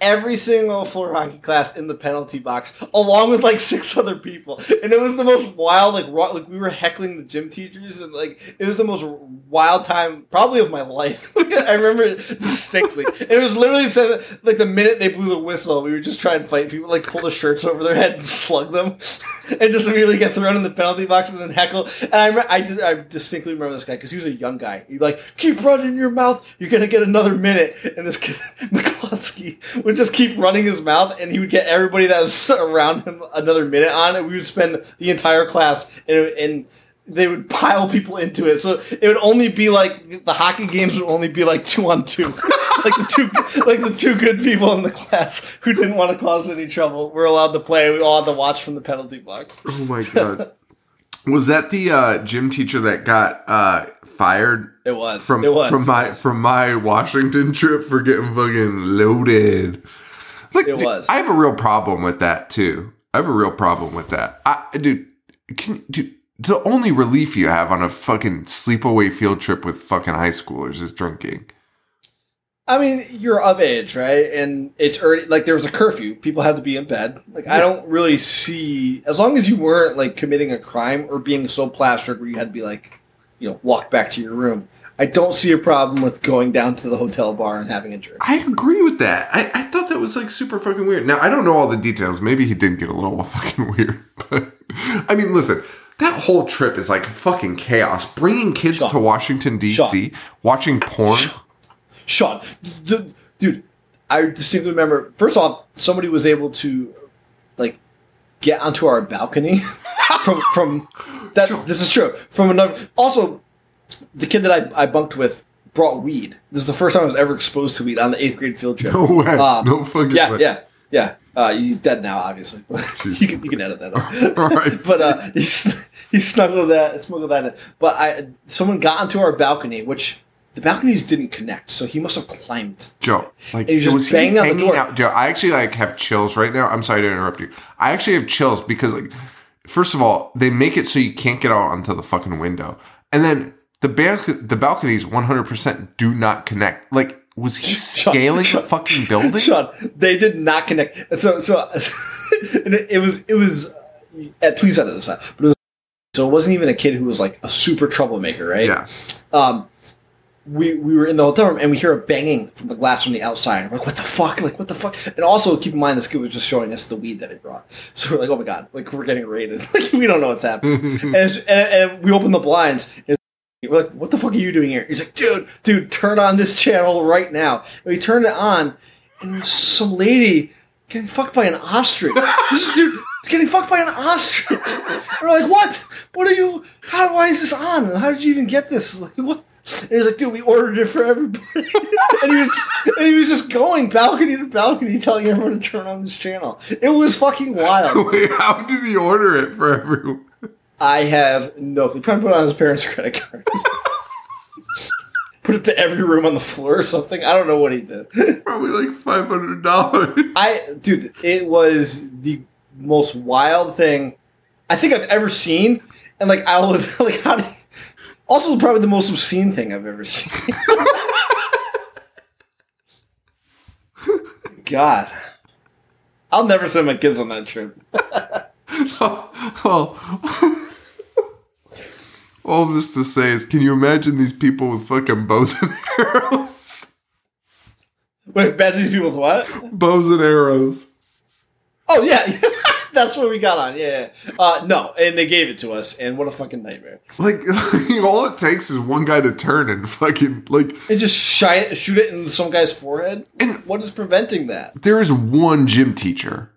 every single floor hockey class in the penalty box, along with, like, 6 other people, and it was the most wild, like, raw, like, we were heckling the gym teachers, and, like, it was the most wild time probably of my life. I remember it distinctly. And it was literally said, like, the minute they blew the whistle, we would just try and fight people, like, pull their shirts over their head and slug them, and just immediately get thrown in the penalty box and then heckle. And I distinctly remember this guy because he was a young guy. He'd be like, "Keep running your mouth, you're gonna get another minute." And this kid, McCluskey, would would just keep running his mouth, and he would get everybody that was around him another minute on, and we would spend the entire class, and they would pile people into it. So it would only be like, the hockey games would only be like 2-on-2. like the two good people in the class who didn't want to cause any trouble were allowed to play. We all had to watch from the penalty box. Oh my God. Was that the gym teacher that got fired? It was from my Washington trip for getting fucking loaded. Like, it was. I have a real problem with that too. The only relief you have on a fucking sleepaway field trip with fucking high schoolers is drinking. I mean, you're of age, right? And it's already, like, there was a curfew. People had to be in bed. Like, yeah. I don't really see, as long as you weren't, like, committing a crime or being so plastered where you had to be, like, you know, walk back to your room, I don't see a problem with going down to the hotel bar and having a drink. I agree with that. I thought that was, like, super fucking weird. Now, I don't know all the details. Maybe he did get a little fucking weird. But, I mean, listen, that whole trip is, like, fucking chaos. Bringing kids to Washington, D.C., watching porn. Sean, dude, I distinctly remember, first off, somebody was able to, like, get onto our balcony from that. Sean. This is true. From another. Also, the kid that I bunked with brought weed. This is the first time I was ever exposed to weed on the 8th grade field trip. No way. No fucking way. Yeah. He's dead now, obviously. But you can edit that out. All right. But he smuggled that in. But someone got onto our balcony, which... the balconies didn't connect, so he must have climbed. Joe, like, and he was banging on the door. Out, Joe, I actually like have chills right now. I'm sorry to interrupt you. I actually have chills because, like, first of all, they make it so you can't get out onto the fucking window, and then the balconies 100% do not connect. Like, was he scaling the fucking building? Sean, they did not connect. So and it was please out of the side, but it wasn't even a kid who was like a super troublemaker, right? Yeah. We were in the hotel room, and we hear a banging from the glass from the outside. We're like, what the fuck? And also, keep in mind, this kid was just showing us the weed that he brought. So we're like, oh, my God. Like, we're getting raided. Like, we don't know what's happening. and we open the blinds. And we're like, what the fuck are you doing here? He's like, dude, turn on this channel right now. And we turned it on, and some lady getting fucked by an ostrich. Getting fucked by an ostrich. We're like, what? What are you? Why is this on? How did you even get this? Like, what? And he was like, dude, we ordered it for everybody. and he was just going balcony to balcony telling everyone to turn on this channel. It was fucking wild. Wait, how did he order it for everyone? I have no clue. He probably put it on his parents' credit cards. Put it to every room on the floor or something. I don't know what he did. Probably like $500. Dude, it was the most wild thing I think I've ever seen. And like, I was like, how do you... Also, probably the most obscene thing I've ever seen. God. I'll never send my kids on that trip. All this to say is, can you imagine these people with fucking bows and arrows? Wait, imagine these people with what? Bows and arrows. Oh, yeah. That's what we got on, yeah. No, and they gave it to us, and what a fucking nightmare. Like all it takes is one guy to turn and fucking, like... and just shoot it in some guy's forehead? And what is preventing that? There is one gym teacher.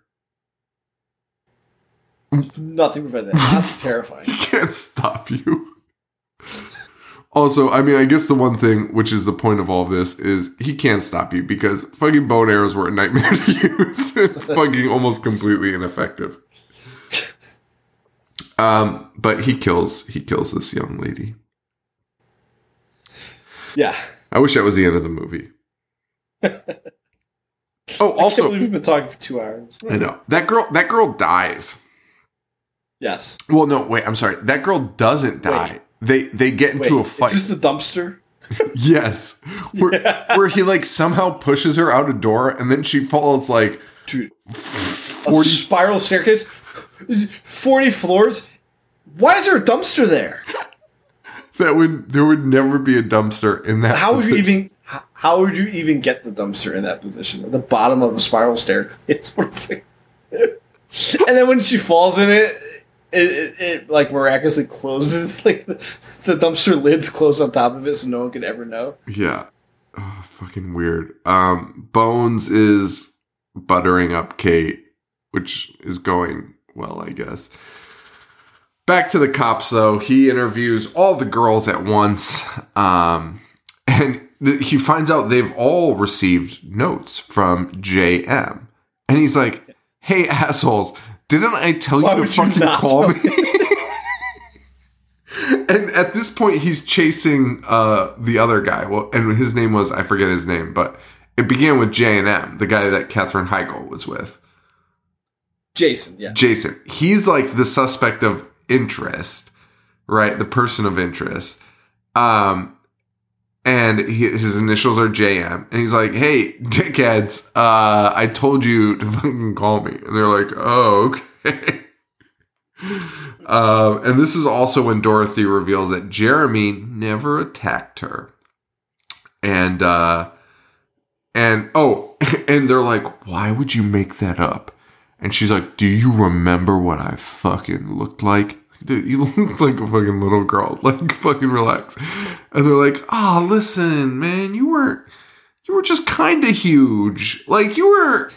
Nothing prevents that. That's terrifying. He can't stop you. Also, I mean, I guess the one thing, which is the point of all of this, is he can't stop you because fucking bow and arrows were a nightmare to use. Fucking almost completely ineffective. But he kills this young lady. Yeah. I wish that was the end of the movie. Also, I can't believe we've been talking for 2 hours. I know. That girl dies. Yes. Well, no, wait, I'm sorry. That girl doesn't die. Wait. They get into a fight. Is this the dumpster? Yes. Where he, like, somehow pushes her out a door, and then she falls, like, dude, 40... a spiral staircase? 40 floors? Why is there a dumpster there? There would never be a dumpster in that position. How would you even get the dumpster in that position? At the bottom of a spiral staircase? And then when she falls in it... It like miraculously closes, like the dumpster lids close on top of it, so no one could ever know. Yeah, oh, fucking weird. Bones is buttering up Kate, which is going well, I guess. Back to the cops, though. He interviews all the girls at once, and he finds out they've all received notes from JM. And he's like, hey, assholes, didn't I tell you to fucking call me? And at this point, he's chasing the other guy. Well, and his name was, I forget his name, but it began with J&M, the guy that Katherine Heigl was with. Jason, yeah. Jason. He's like the suspect of interest, right? The person of interest. And his initials are JM. And he's like, hey, dickheads, I told you to fucking call me. And they're like, oh, okay. And this is also when Dorothy reveals that Jeremy never attacked her. And they're like, why would you make that up? And she's like, do you remember what I fucking looked like? Dude, you look like a fucking little girl. Like, fucking relax. And they're like, ah, oh, listen, man, you were just kind of huge. Like, you were,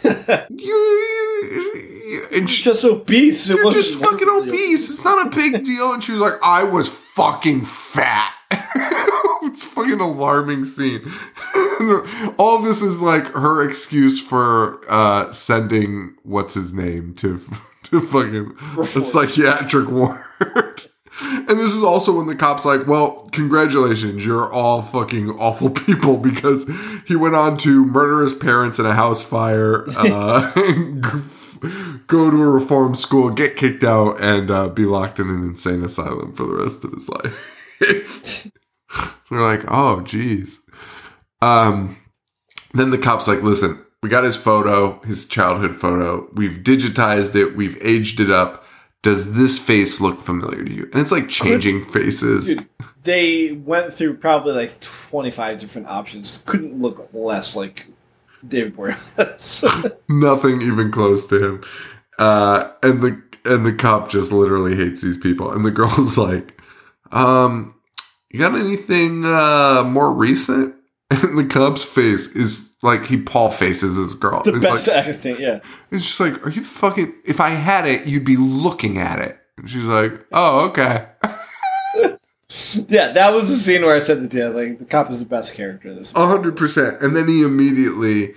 and she's just obese. You're just fucking obese. It's not a big deal. And she was like, I was fucking fat. It's fucking alarming scene. All this is like her excuse for sending what's his name to fucking a psychiatric ward. And this is also when the cop's like, well, congratulations, you're all fucking awful people, because he went on to murder his parents in a house fire, go to a reform school, get kicked out, and be locked in an insane asylum for the rest of his life. They're like, oh, geez. Then the cop's like, listen, we got his photo, his childhood photo. We've digitized it. We've aged it up. Does this face look familiar to you? And it's like changing faces. Dude, they went through probably like 25 different options. Couldn't look less like David Boreanaz. Nothing even close to him. And the cop just literally hates these people. And the girl's like, you got anything more recent? And the cop's face is like, he Paul faces this girl. The best acting, yeah. It's just like, are you fucking... If I had it, you'd be looking at it. And she's like, oh, okay. Yeah, that was the scene where I said that to you. I was like, the cop is the best character in this movie. 100%. And then he immediately...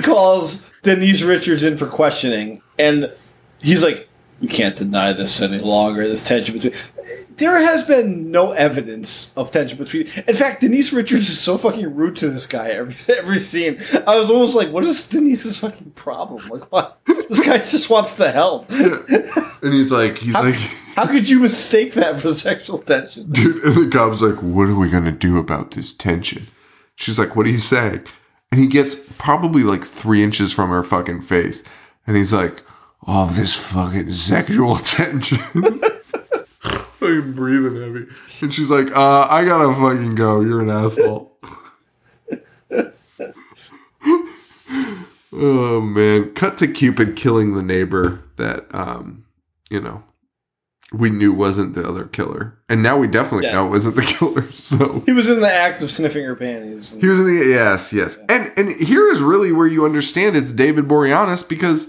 calls Denise Richards in for questioning. And he's like, we can't deny this any longer, this tension between... There has been no evidence of tension between... In fact, Denise Richards is so fucking rude to this guy every scene. I was almost like, what is Denise's fucking problem? Like, what? This guy just wants to help. Yeah. And he's like... How could you mistake that for sexual tension? Dude, and the cop's like, what are we going to do about this tension? She's like, what are you saying? And he gets probably like 3 inches from her fucking face. And he's like... all this fucking sexual tension. Fucking breathing heavy. And she's like, I gotta fucking go. You're an asshole. Oh, man. Cut to Cupid killing the neighbor that, we knew wasn't the other killer. And now we definitely know it wasn't the killer. So he was in the act of sniffing her panties. He was in the... Yes. Yeah. And here is really where you understand it's David Boreanaz, because...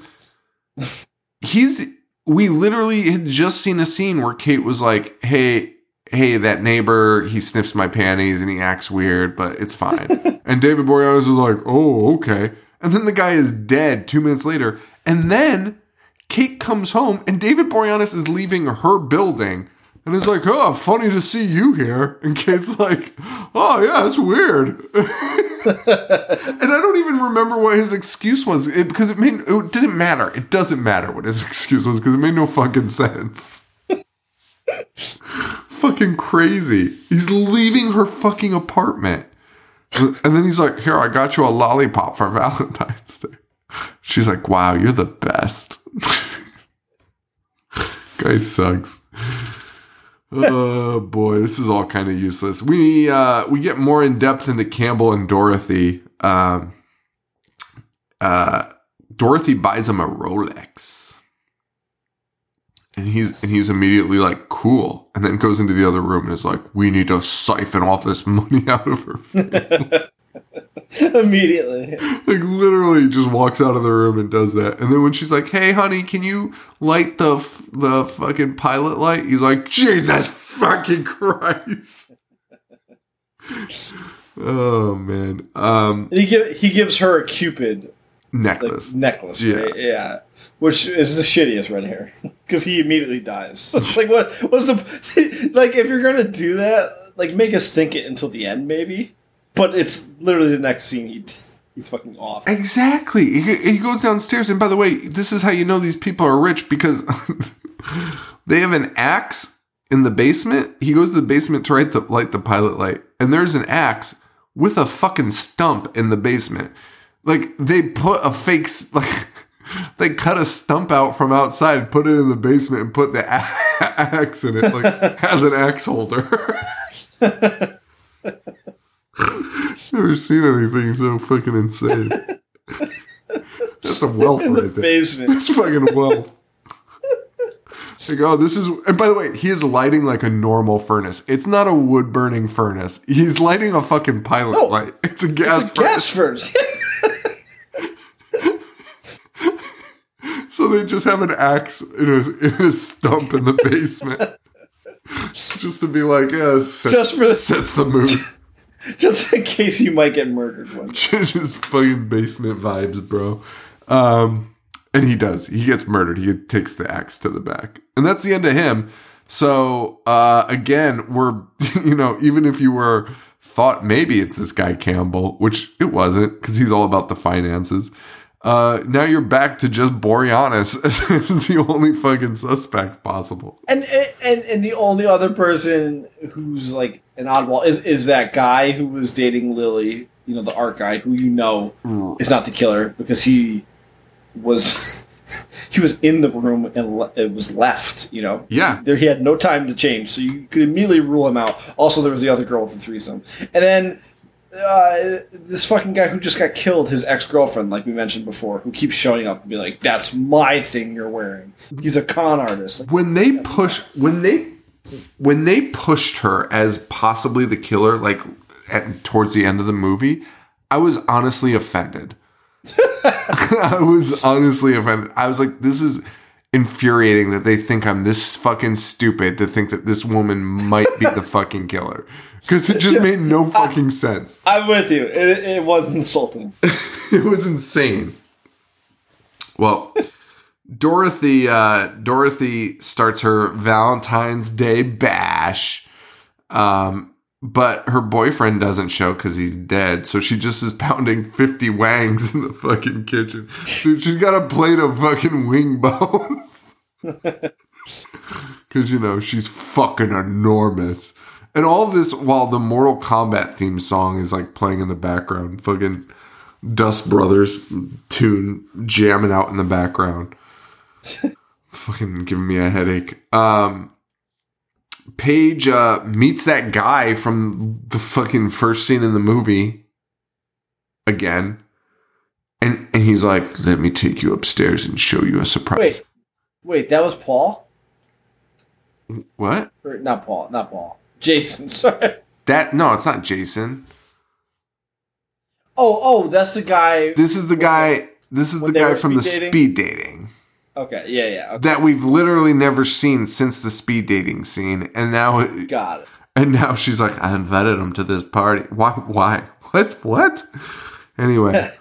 we literally had just seen a scene where Kate was like, hey, that neighbor, he sniffs my panties and he acts weird, but it's fine. And David Boreanaz was like, oh, okay. And then the guy is dead 2 minutes later. And then Kate comes home and David Boreanaz is leaving her building and is like, oh, funny to see you here. And Kate's like, oh, yeah, that's weird. And I don't even remember what his excuse was, because it didn't matter. It doesn't matter what his excuse was, because it made no fucking sense. Fucking crazy. He's leaving her fucking apartment. And then he's like, here, I got you a lollipop for Valentine's Day. She's like, wow, you're the best. Guy sucks. Oh, boy, this is all kind of useless. We get more in depth into Campbell and Dorothy. Dorothy buys him a Rolex, and he's immediately like, cool, and then goes into the other room and is like, we need to siphon all this money out of her. Immediately. Like, literally just walks out of the room and does that. And then when she's like, hey, honey, can you light the fucking pilot light? He's like, Jesus fucking Christ. Oh, man. And he gives her a Cupid necklace. Yeah. Right? Yeah. Which is the shittiest right here. Because he immediately dies. It's like, what? What's the... Like, if you're going to do that, like, make us think it until the end, maybe. But it's literally the next scene he's fucking off. Exactly. He goes downstairs, and by the way, this is how you know these people are rich, because they have an axe in the basement. He goes to the basement to light the pilot light, and there's an axe with a fucking stump in the basement. Like, they put a fake... like. They cut a stump out from outside, put it in the basement, and put the axe in it, like, as an axe holder. Never seen anything so fucking insane. That's some wealth in right the there. Basement. That's fucking wealth. Like, oh, this is... And by the way, he is lighting, like, a normal furnace. It's not a wood-burning furnace. He's lighting a fucking pilot light. It's a gas furnace. So they just have an axe in a stump in the basement, just to be like, yeah, sets the mood. Just in case you might get murdered one day. Just fucking basement vibes, bro. And he does. He gets murdered. He takes the axe to the back, and that's the end of him. So again, we're even if you were thought maybe it's this guy Campbell, which it wasn't, because he's all about the finances. Now you're back to just Boreanaz as the only fucking suspect possible. And the only other person who's like an oddball is that guy who was dating Lily, the art guy who is not the killer, because he was in the room and it was left, Yeah. He had no time to change, so you could immediately rule him out. Also, there was the other girl with the threesome. And then... this fucking guy who just got killed, his ex-girlfriend, like we mentioned before, who keeps showing up and be like, that's my thing you're wearing. He's a con artist. Like, when they pushed her as possibly the killer, like towards the end of the movie, I was honestly offended. I was like, this is infuriating that they think I'm this fucking stupid to think that this woman might be the fucking killer. Because it just made no fucking sense. I'm with you. It was insulting. It was insane. Well, Dorothy starts her Valentine's Day bash. But her boyfriend doesn't show because he's dead. So she just is pounding 50 wangs in the fucking kitchen. She's got a plate of fucking wing bones. Because, she's fucking enormous. And all of this while the Mortal Kombat theme song is like playing in the background. Fucking Dust Brothers tune jamming out in the background. Fucking giving me a headache. Paige meets that guy from the fucking first scene in the movie again. And he's like, let me take you upstairs and show you a surprise. Wait, that was Paul? What? Or, not Paul. Jason, sorry. No, it's not Jason. Oh, that's the guy. This is the guy from the speed dating. Okay, yeah. Okay. That we've literally never seen since the speed dating scene, and now got it. And now she's like, I invited him to this party. Why? What? Anyway,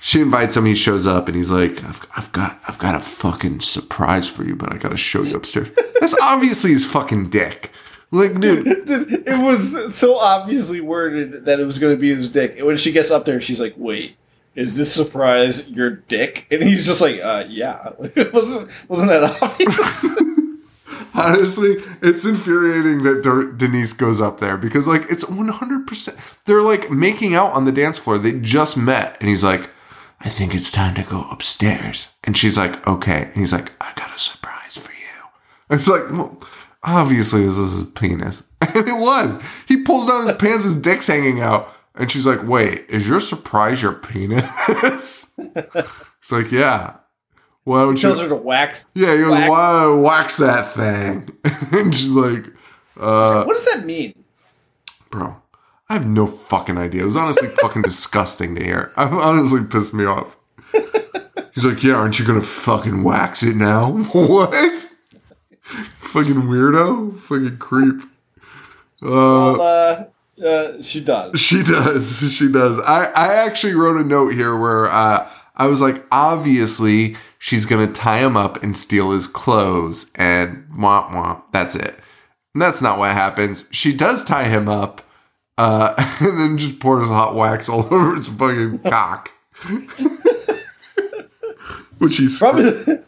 she invites him. He shows up, and he's like, I've got a fucking surprise for you, but I gotta show you upstairs. That's obviously his fucking dick. Like, dude, it was so obviously worded that it was going to be his dick. And when she gets up there, she's like, wait, is this surprise your dick? And he's just like, yeah. Like, wasn't that obvious? Honestly, it's infuriating that Denise goes up there because, like, it's 100%. They're, like, making out on the dance floor. They just met. And he's like, I think it's time to go upstairs. And she's like, okay. And he's like, I got a surprise for you. And it's like... Well, obviously, this is his penis. And it was. He pulls down his pants, his dick's hanging out. And she's like, wait, is your surprise your penis? It's like, yeah. Why don't you... He tells her to wax. Yeah, he goes, why wax that thing? And she's like... what does that mean? Bro, I have no fucking idea. It was honestly fucking disgusting to hear. It honestly pissed me off. He's like, yeah, aren't you going to fucking wax it now? What? Fucking weirdo. Fucking creep. She does. I actually wrote a note here where I was like, obviously, she's going to tie him up and steal his clothes. And womp womp. That's it. And that's not what happens. She does tie him up. And then just pours hot wax all over his fucking cock. Which he's probably the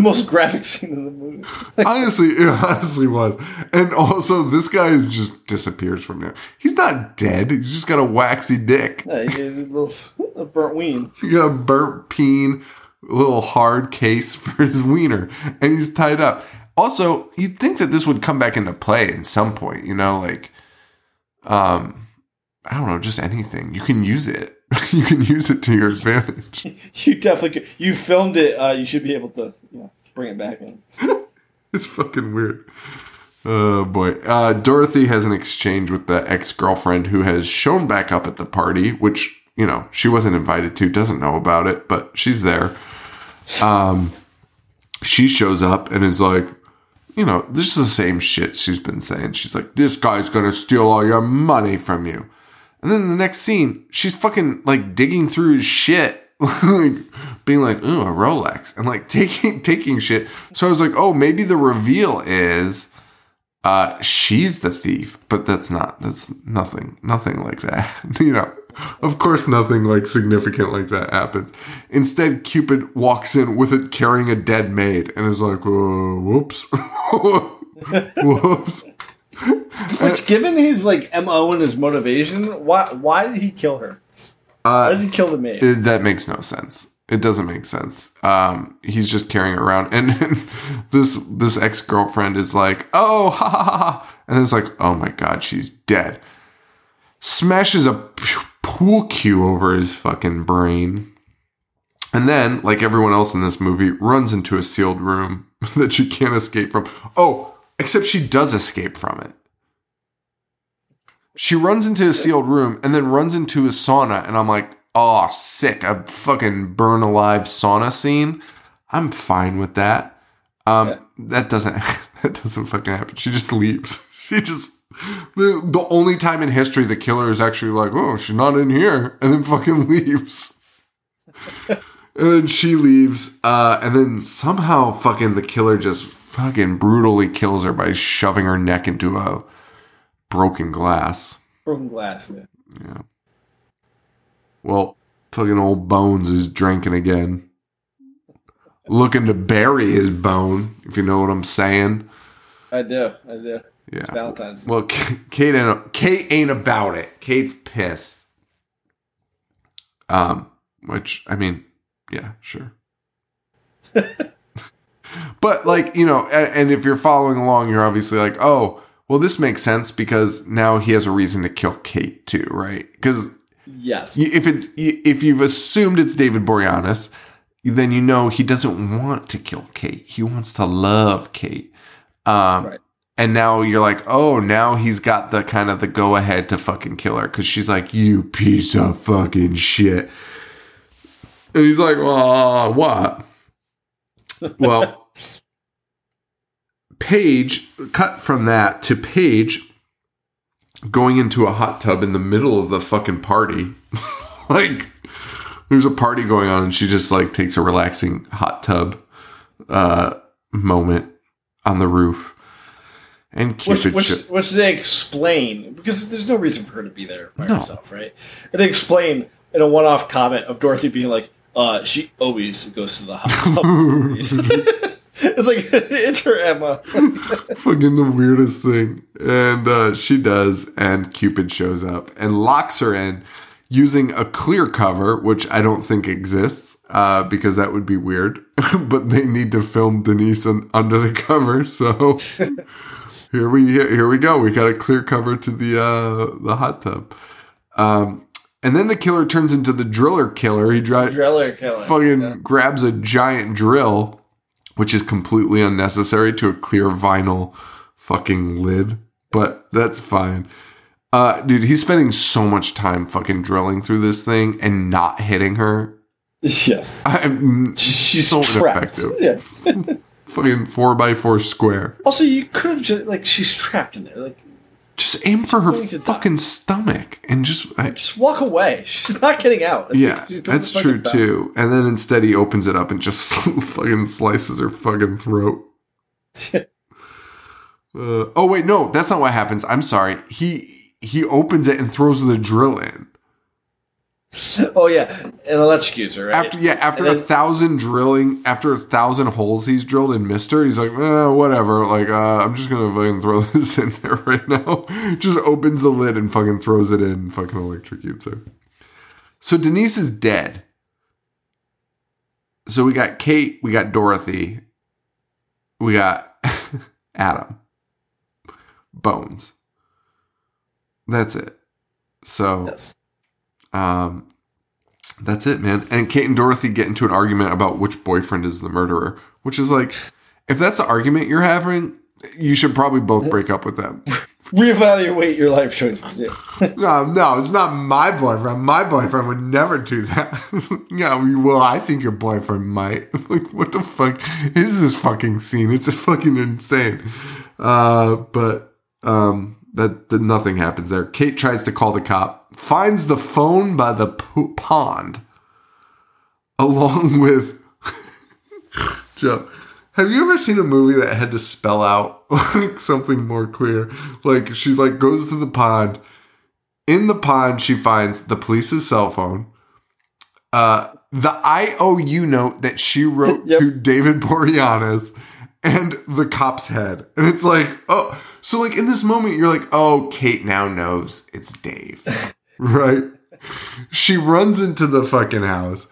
most graphic scene of the movie. Honestly, it honestly was. And also, this guy is just disappears from there. He's not dead. He's just got a waxy dick. Yeah, he has a burnt ween. He got a burnt peen, a little hard case for his wiener. And he's tied up. Also, you'd think that this would come back into play at some point, you know, like... I don't know, just anything. You can use it. You can use it to your advantage. You definitely could. You filmed it. You should be able to, you know, bring it back in. It's fucking weird. Oh, boy. Dorothy has an exchange with the ex-girlfriend who has shown back up at the party, which, you know, she wasn't invited to, doesn't know about it, but she's there. She shows up and is like, you know, this is the same shit she's been saying. She's like, this guy's going to steal all your money from you. And then the next scene, she's fucking, like, digging through his shit. Like, being like, ooh, a Rolex. And, like, taking shit. So I was like, oh, maybe the reveal is she's the thief. But that's not. That's nothing. Nothing like that. You know, of course nothing, like, significant like that happens. Instead, Cupid walks in with it carrying a dead maid. And is like, whoops. Whoops. Which, given his like MO and his motivation, why did he kill her? Why did he kill the maid? That makes no sense. It doesn't make sense. He's just carrying her around, and this ex-girlfriend is like, oh, ha ha ha, and it's like, oh my god, she's dead. Smashes a pool cue over his fucking brain, and then, like everyone else in this movie, runs into a sealed room that she can't escape from. Oh. Except she does escape from it. She runs into a sealed room and then runs into a sauna. And I'm like, oh, sick. A fucking burn alive sauna scene. I'm fine with that. That doesn't fucking happen. She just leaves. She just... The only time in history the killer is actually like, oh, she's not in here. And then fucking leaves. And then she leaves. And then somehow fucking the killer just... fucking brutally kills her by shoving her neck into a broken glass. Broken glass, yeah. Yeah. Well, fucking old Bones is drinking again. Looking to bury his bone, if you know what I'm saying. I do. Yeah. It's Valentine's. Well, Kate ain't about it. Kate's pissed. Which, I mean, yeah, sure. But, like, you know, and if you're following along, you're obviously like, oh, well, this makes sense because now he has a reason to kill Kate, too, right? Because yes, if you've assumed it's David Boreanaz, then you know he doesn't want to kill Kate. He wants to love Kate. Right. And now you're like, oh, now he's got the kind of the go-ahead to fucking kill her because she's like, you piece of fucking shit. And he's like, oh, what? Well, Paige, cut from that to Paige going into a hot tub in the middle of the fucking party. Like, there's a party going on and she just, like, takes a relaxing hot tub moment on the roof. And which they explain, because there's no reason for her to be there by herself, right? And they explain in a one-off comment of Dorothy being like, she always goes to the hot tub. It's like, it's her Emma. Fucking the weirdest thing. And she does, and Cupid shows up and locks her in using a clear cover, which I don't think exists, because that would be weird. But they need to film Denise under the cover, so here we go. We got a clear cover to the hot tub. And then the killer turns into the driller killer. He grabs a giant drill, which is completely unnecessary to a clear vinyl fucking lid. But that's fine. Dude, he's spending so much time fucking drilling through this thing and not hitting her. Yes. She's so trapped. Ineffective. Yeah. Fucking 4x4 square. Also, you could have just, like, she's trapped in there. Like, just aim for her fucking stomach and just walk away. She's not getting out. Yeah, that's true too. And then instead he opens it up and just fucking slices her fucking throat. Oh wait, no, that's not what happens. I'm sorry. He opens it and throws the drill in. Oh yeah, and electrocutes her. Right? After 1,000 holes he's drilled and missed her, he's like, whatever. Like, I'm just gonna fucking throw this in there right now. Just opens the lid and fucking throws it in, and fucking electrocutes her. So Denise is dead. So we got Kate, we got Dorothy, we got Adam, Bones. That's it. So. Yes. That's it, man. And Kate and Dorothy get into an argument about which boyfriend is the murderer, which is like, if that's the argument you're having, you should probably both break up with them. Reevaluate your life choices. Yeah. No, it's not my boyfriend. My boyfriend would never do that. Yeah, well, I think your boyfriend might. Like, what the fuck is this fucking scene? It's fucking insane. But nothing happens there. Kate tries to call the cop. Finds the phone by the pond, along with Joe. Have you ever seen a movie that had to spell out like something more clear? Like she like goes to the pond. In the pond, she finds the police's cell phone, the IOU note that she wrote to David Boreanaz, and the cop's head. And it's like, oh, so like in this moment, you're like, oh, Kate now knows it's Dave. Right? She runs into the fucking house.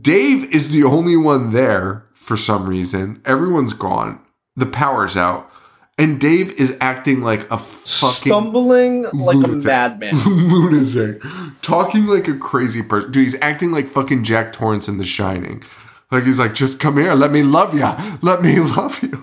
Dave is the only one there for some reason. Everyone's gone. The power's out. And Dave is acting like a fucking stumbling lunatic. Like a madman. Lunatic. Talking like a crazy person. Dude, he's acting like fucking Jack Torrance in The Shining. Like, he's like, just come here. Let me love you. Let me love you.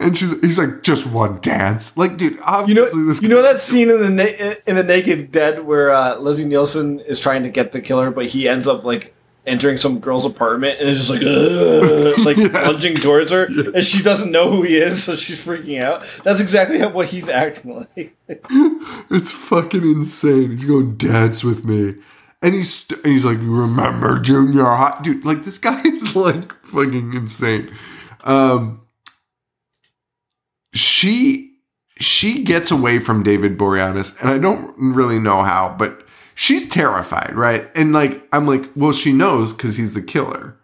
And he's like, just one dance. Like, dude, obviously this. You know that scene in the Naked Dead where Leslie Nielsen is trying to get the killer, but he ends up like entering some girl's apartment and is just like, like lunging towards her, and she doesn't know who he is, so she's freaking out. That's exactly what he's acting like. It's fucking insane. He's going dance with me. And he's like, you remember junior high? Dude, like, this guy is, like, fucking insane. She gets away from David Boreanaz, and I don't really know how, but she's terrified, right? And, like, I'm like, well, she knows because he's the killer,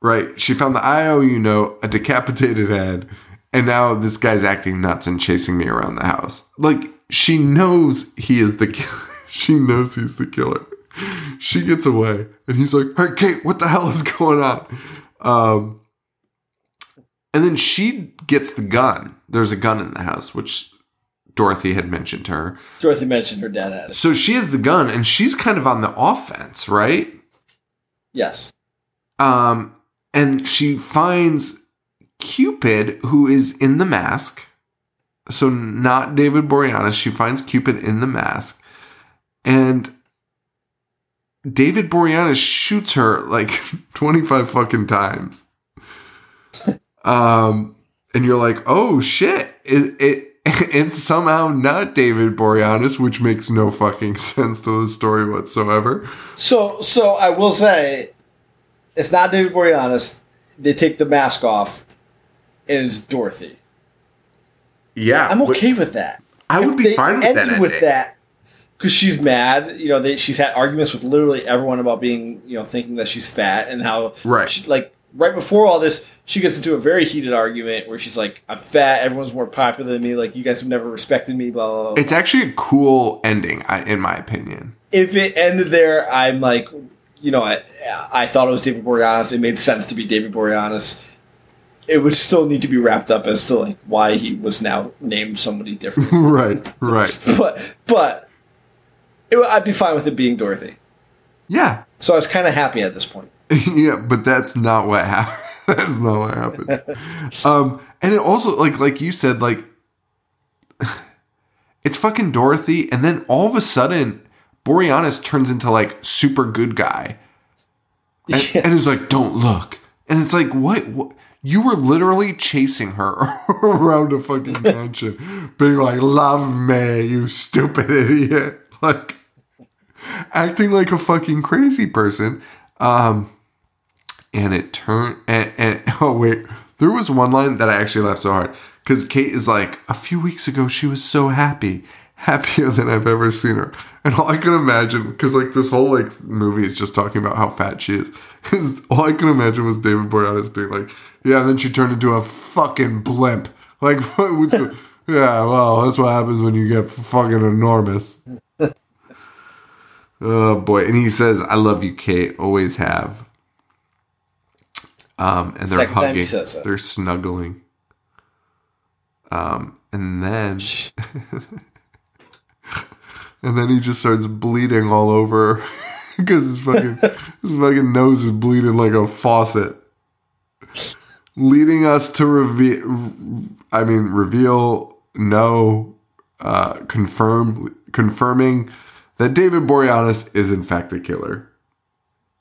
right? She found the IOU note, a decapitated head, and now this guy's acting nuts and chasing me around the house. Like, she knows he is the killer. She knows he's the killer. She gets away. And he's like, hey, Kate, what the hell is going on? And then she gets the gun. There's a gun in the house, which Dorothy had mentioned to her. Dorothy mentioned her dad had it. So she has the gun, and she's kind of on the offense, right? Yes. And she finds Cupid, who is in the mask. So not David Boreanaz. She finds Cupid in the mask. And David Boreanaz shoots her like 25 fucking times. And you're like, oh shit. It's somehow not David Boreanaz, which makes no fucking sense to the story whatsoever. So I will say, it's not David Boreanaz. They take the mask off, and it's Dorothy. Yeah. I'm okay with that. I would be fine with that. Because she's mad, you know. She's had arguments with literally everyone about being, you know, thinking that she's fat and how, right? She, like right before all this, she gets into a very heated argument where she's like, "I'm fat. Everyone's more popular than me. Like you guys have never respected me." Blah blah. Blah. It's actually a cool ending, in my opinion. If it ended there, I'm like, you know, I thought it was David Boreanaz. It made sense to be David Boreanaz. It would still need to be wrapped up as to like why he was now named somebody different. Right. But. I'd be fine with it being Dorothy. Yeah. So I was kind of happy at this point. Yeah, but that's not what happened. That's not what happened. And it also, like you said, like It's fucking Dorothy. And then all of a sudden, Boreanaz turns into like super good guy. And, yes. and is like, don't look. And it's like, what? You were literally chasing her around a fucking mansion. Being like, love me, you stupid idiot. Like, acting like a fucking crazy person. And it turned... and oh, wait. There was one line that I actually laughed so hard. Because Kate is like, a few weeks ago, she was so happy. Happier than I've ever seen her. And all I can imagine... Because, like, this whole, like, movie is just talking about how fat she is. All I can imagine was David Boreanaz being like, yeah, and then she turned into a fucking blimp. Like, yeah, well, that's what happens when you get fucking enormous. Oh, boy. And he says, I love you, Kate. Always have. And they're hugging. So. They're snuggling. And then... and then he just starts bleeding all over. Because his fucking nose is bleeding like a faucet. Leading us to confirming that David Boreanaz is in fact the killer.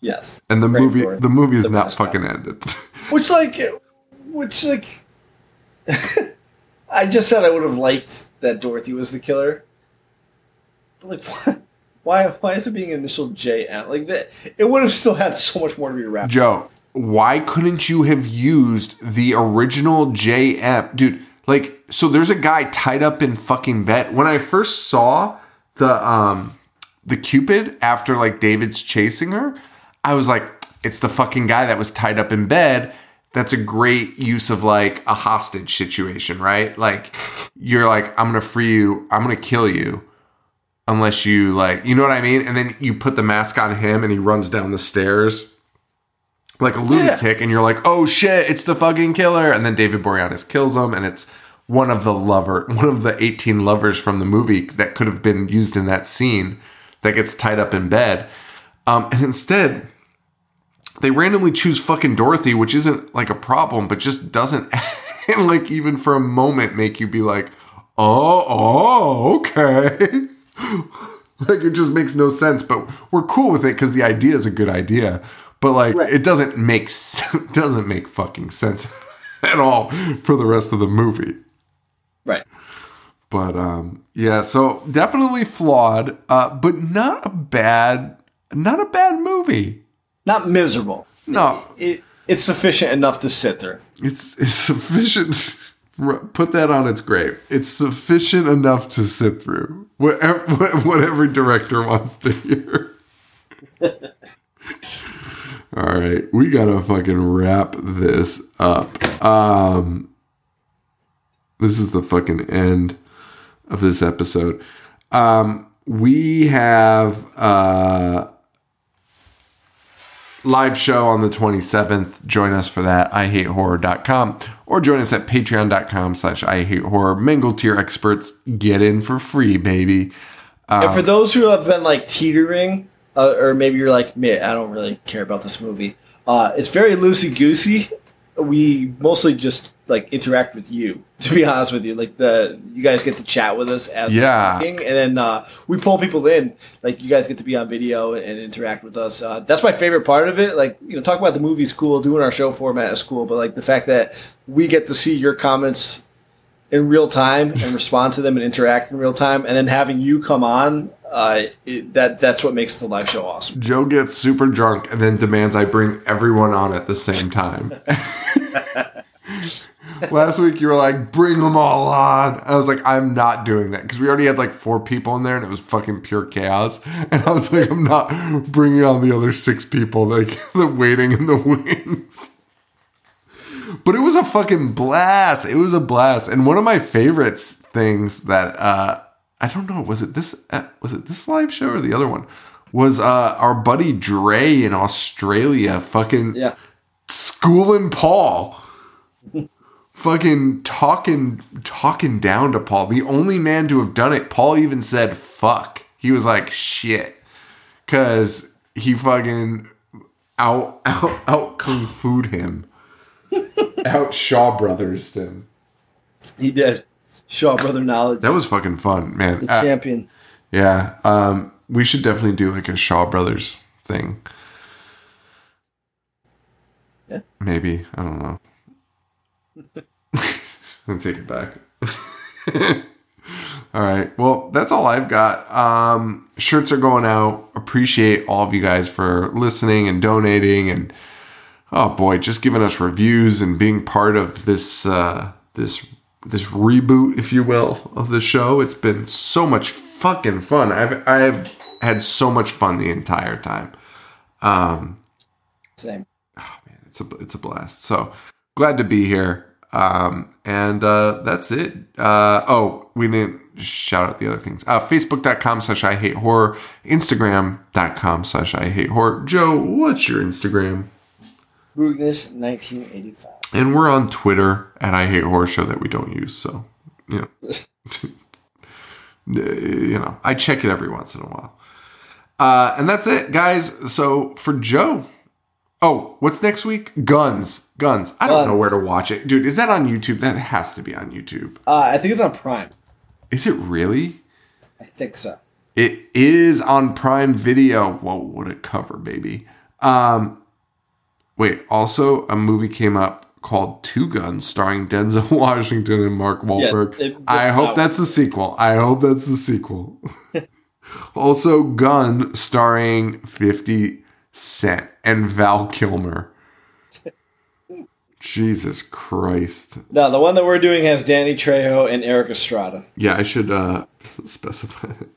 Yes. And the movie is not fucking ended. Which I just said I would have liked that Dorothy was the killer. But like what? Why is it being initial JM? Like that it would have still had so much more to be wrapped up. Joe, why couldn't you have used the original JM? Dude, like so there's a guy tied up in fucking bed. When I first saw the Cupid after like David's chasing her, I was like, it's the fucking guy that was tied up in bed. That's a great use of like a hostage situation, right? Like you're like, I'm going to free you. I'm going to kill you unless you like, you know what I mean? And then you put the mask on him and he runs down the stairs like a lunatic. Yeah. And you're like, oh shit, it's the fucking killer. And then David Boreanaz kills him. And it's one of the 18 lovers from the movie that could have been used in that scene that gets tied up in bed. And instead... they randomly choose fucking Dorothy, which isn't like a problem, but just doesn't like even for a moment make you be like, oh, okay. Like it just makes no sense, but we're cool with it because the idea is a good idea. But like right. It doesn't make fucking sense at all for the rest of the movie. Right. But yeah, so definitely flawed, but not a bad movie. Not miserable. No. It's sufficient enough to sit there. It's sufficient. Put that on its grave. It's sufficient enough to sit through. What every director wants to hear. All right. We got to fucking wrap this up. This is the fucking end of this episode. We have... live show on the 27th. Join us for that. IHateHorror.com or join us at patreon.com/IHateHorror. Mingle tier experts. Get in for free, baby. And for those who have been like teetering or maybe you're like, man, I don't really care about this movie. It's very loosey goosey. We mostly just like interact with you, to be honest with you. Like you guys get to chat with us as we're talking, and then we pull people in. Like you guys get to be on video and interact with us. That's my favorite part of it. Like you know, talk about the movie's cool, doing our show format is cool, but like the fact that we get to see your comments in real time and respond to them and interact in real time, and then having you come on. That's what makes the live show awesome. Joe gets super drunk and then demands I bring everyone on at the same time. Last week you were like, bring them all on. I was like, I'm not doing that. Because we already had like 4 people in there and it was fucking pure chaos. And I was like, I'm not bringing on the other 6 people. Like, the waiting in the wings. But it was a fucking blast. It was a blast. And one of my favorite things that... I don't know. Was it this live show or the other one? Was our buddy Dre in Australia fucking schooling Paul, fucking talking down to Paul, the only man to have done it. Paul even said fuck. He was like shit, because he fucking out kung fu'd him, out Shaw Brothers'd him. He did. Shaw Brother Knowledge. That was fucking fun, man. The champion. Yeah. We should definitely do like a Shaw Brothers thing. Yeah. Maybe. I don't know. I'll take it back. All right. Well, that's all I've got. Shirts are going out. Appreciate all of you guys for listening and donating and, oh boy, just giving us reviews and being part of this this reboot, if you will, of the show. It's been so much fucking fun. I've had so much fun the entire time. Same. Oh man, it's a blast. So glad to be here. And that's it. We didn't shout out the other things. Facebook.com/IHateHorror, Instagram.com/IHateHorror. Joe, what's your Instagram? Brugness1985. And we're on Twitter at I Hate Horror Show that we don't use. So, you know, I check it every once in a while. And that's it, guys. So for Joe. Oh, what's next week? Guns. I don't know where to watch it. Dude, is that on YouTube? That has to be on YouTube. I think it's on Prime. Is it really? I think so. It is on Prime Video. Whoa, what a cover, baby. Wait, also a movie came up called Two Guns starring Denzel Washington and Mark Wahlberg. Yeah, I hope that's the sequel. Also, Gun starring 50 Cent and Val Kilmer. Jesus Christ. No, the one that we're doing has Danny Trejo and Eric Estrada. Yeah, I should specify that.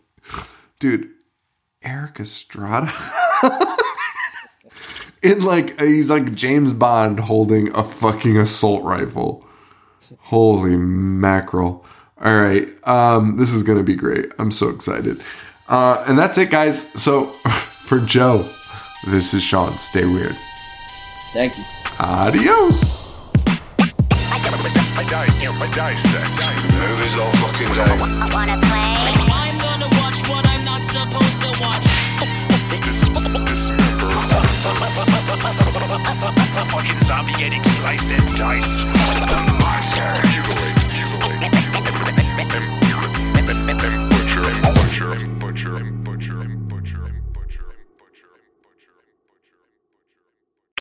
Dude, Eric Estrada? He's like James Bond holding a fucking assault rifle. Holy mackerel. All right. This is going to be great. I'm so excited. And that's it, guys. So for Joe, this is Sean. Stay weird. Thank you. Adios. The movie's all fucking day. I want to play. I'm going to watch what I'm not supposed to watch. A fucking zombie getting sliced and diced. The monster.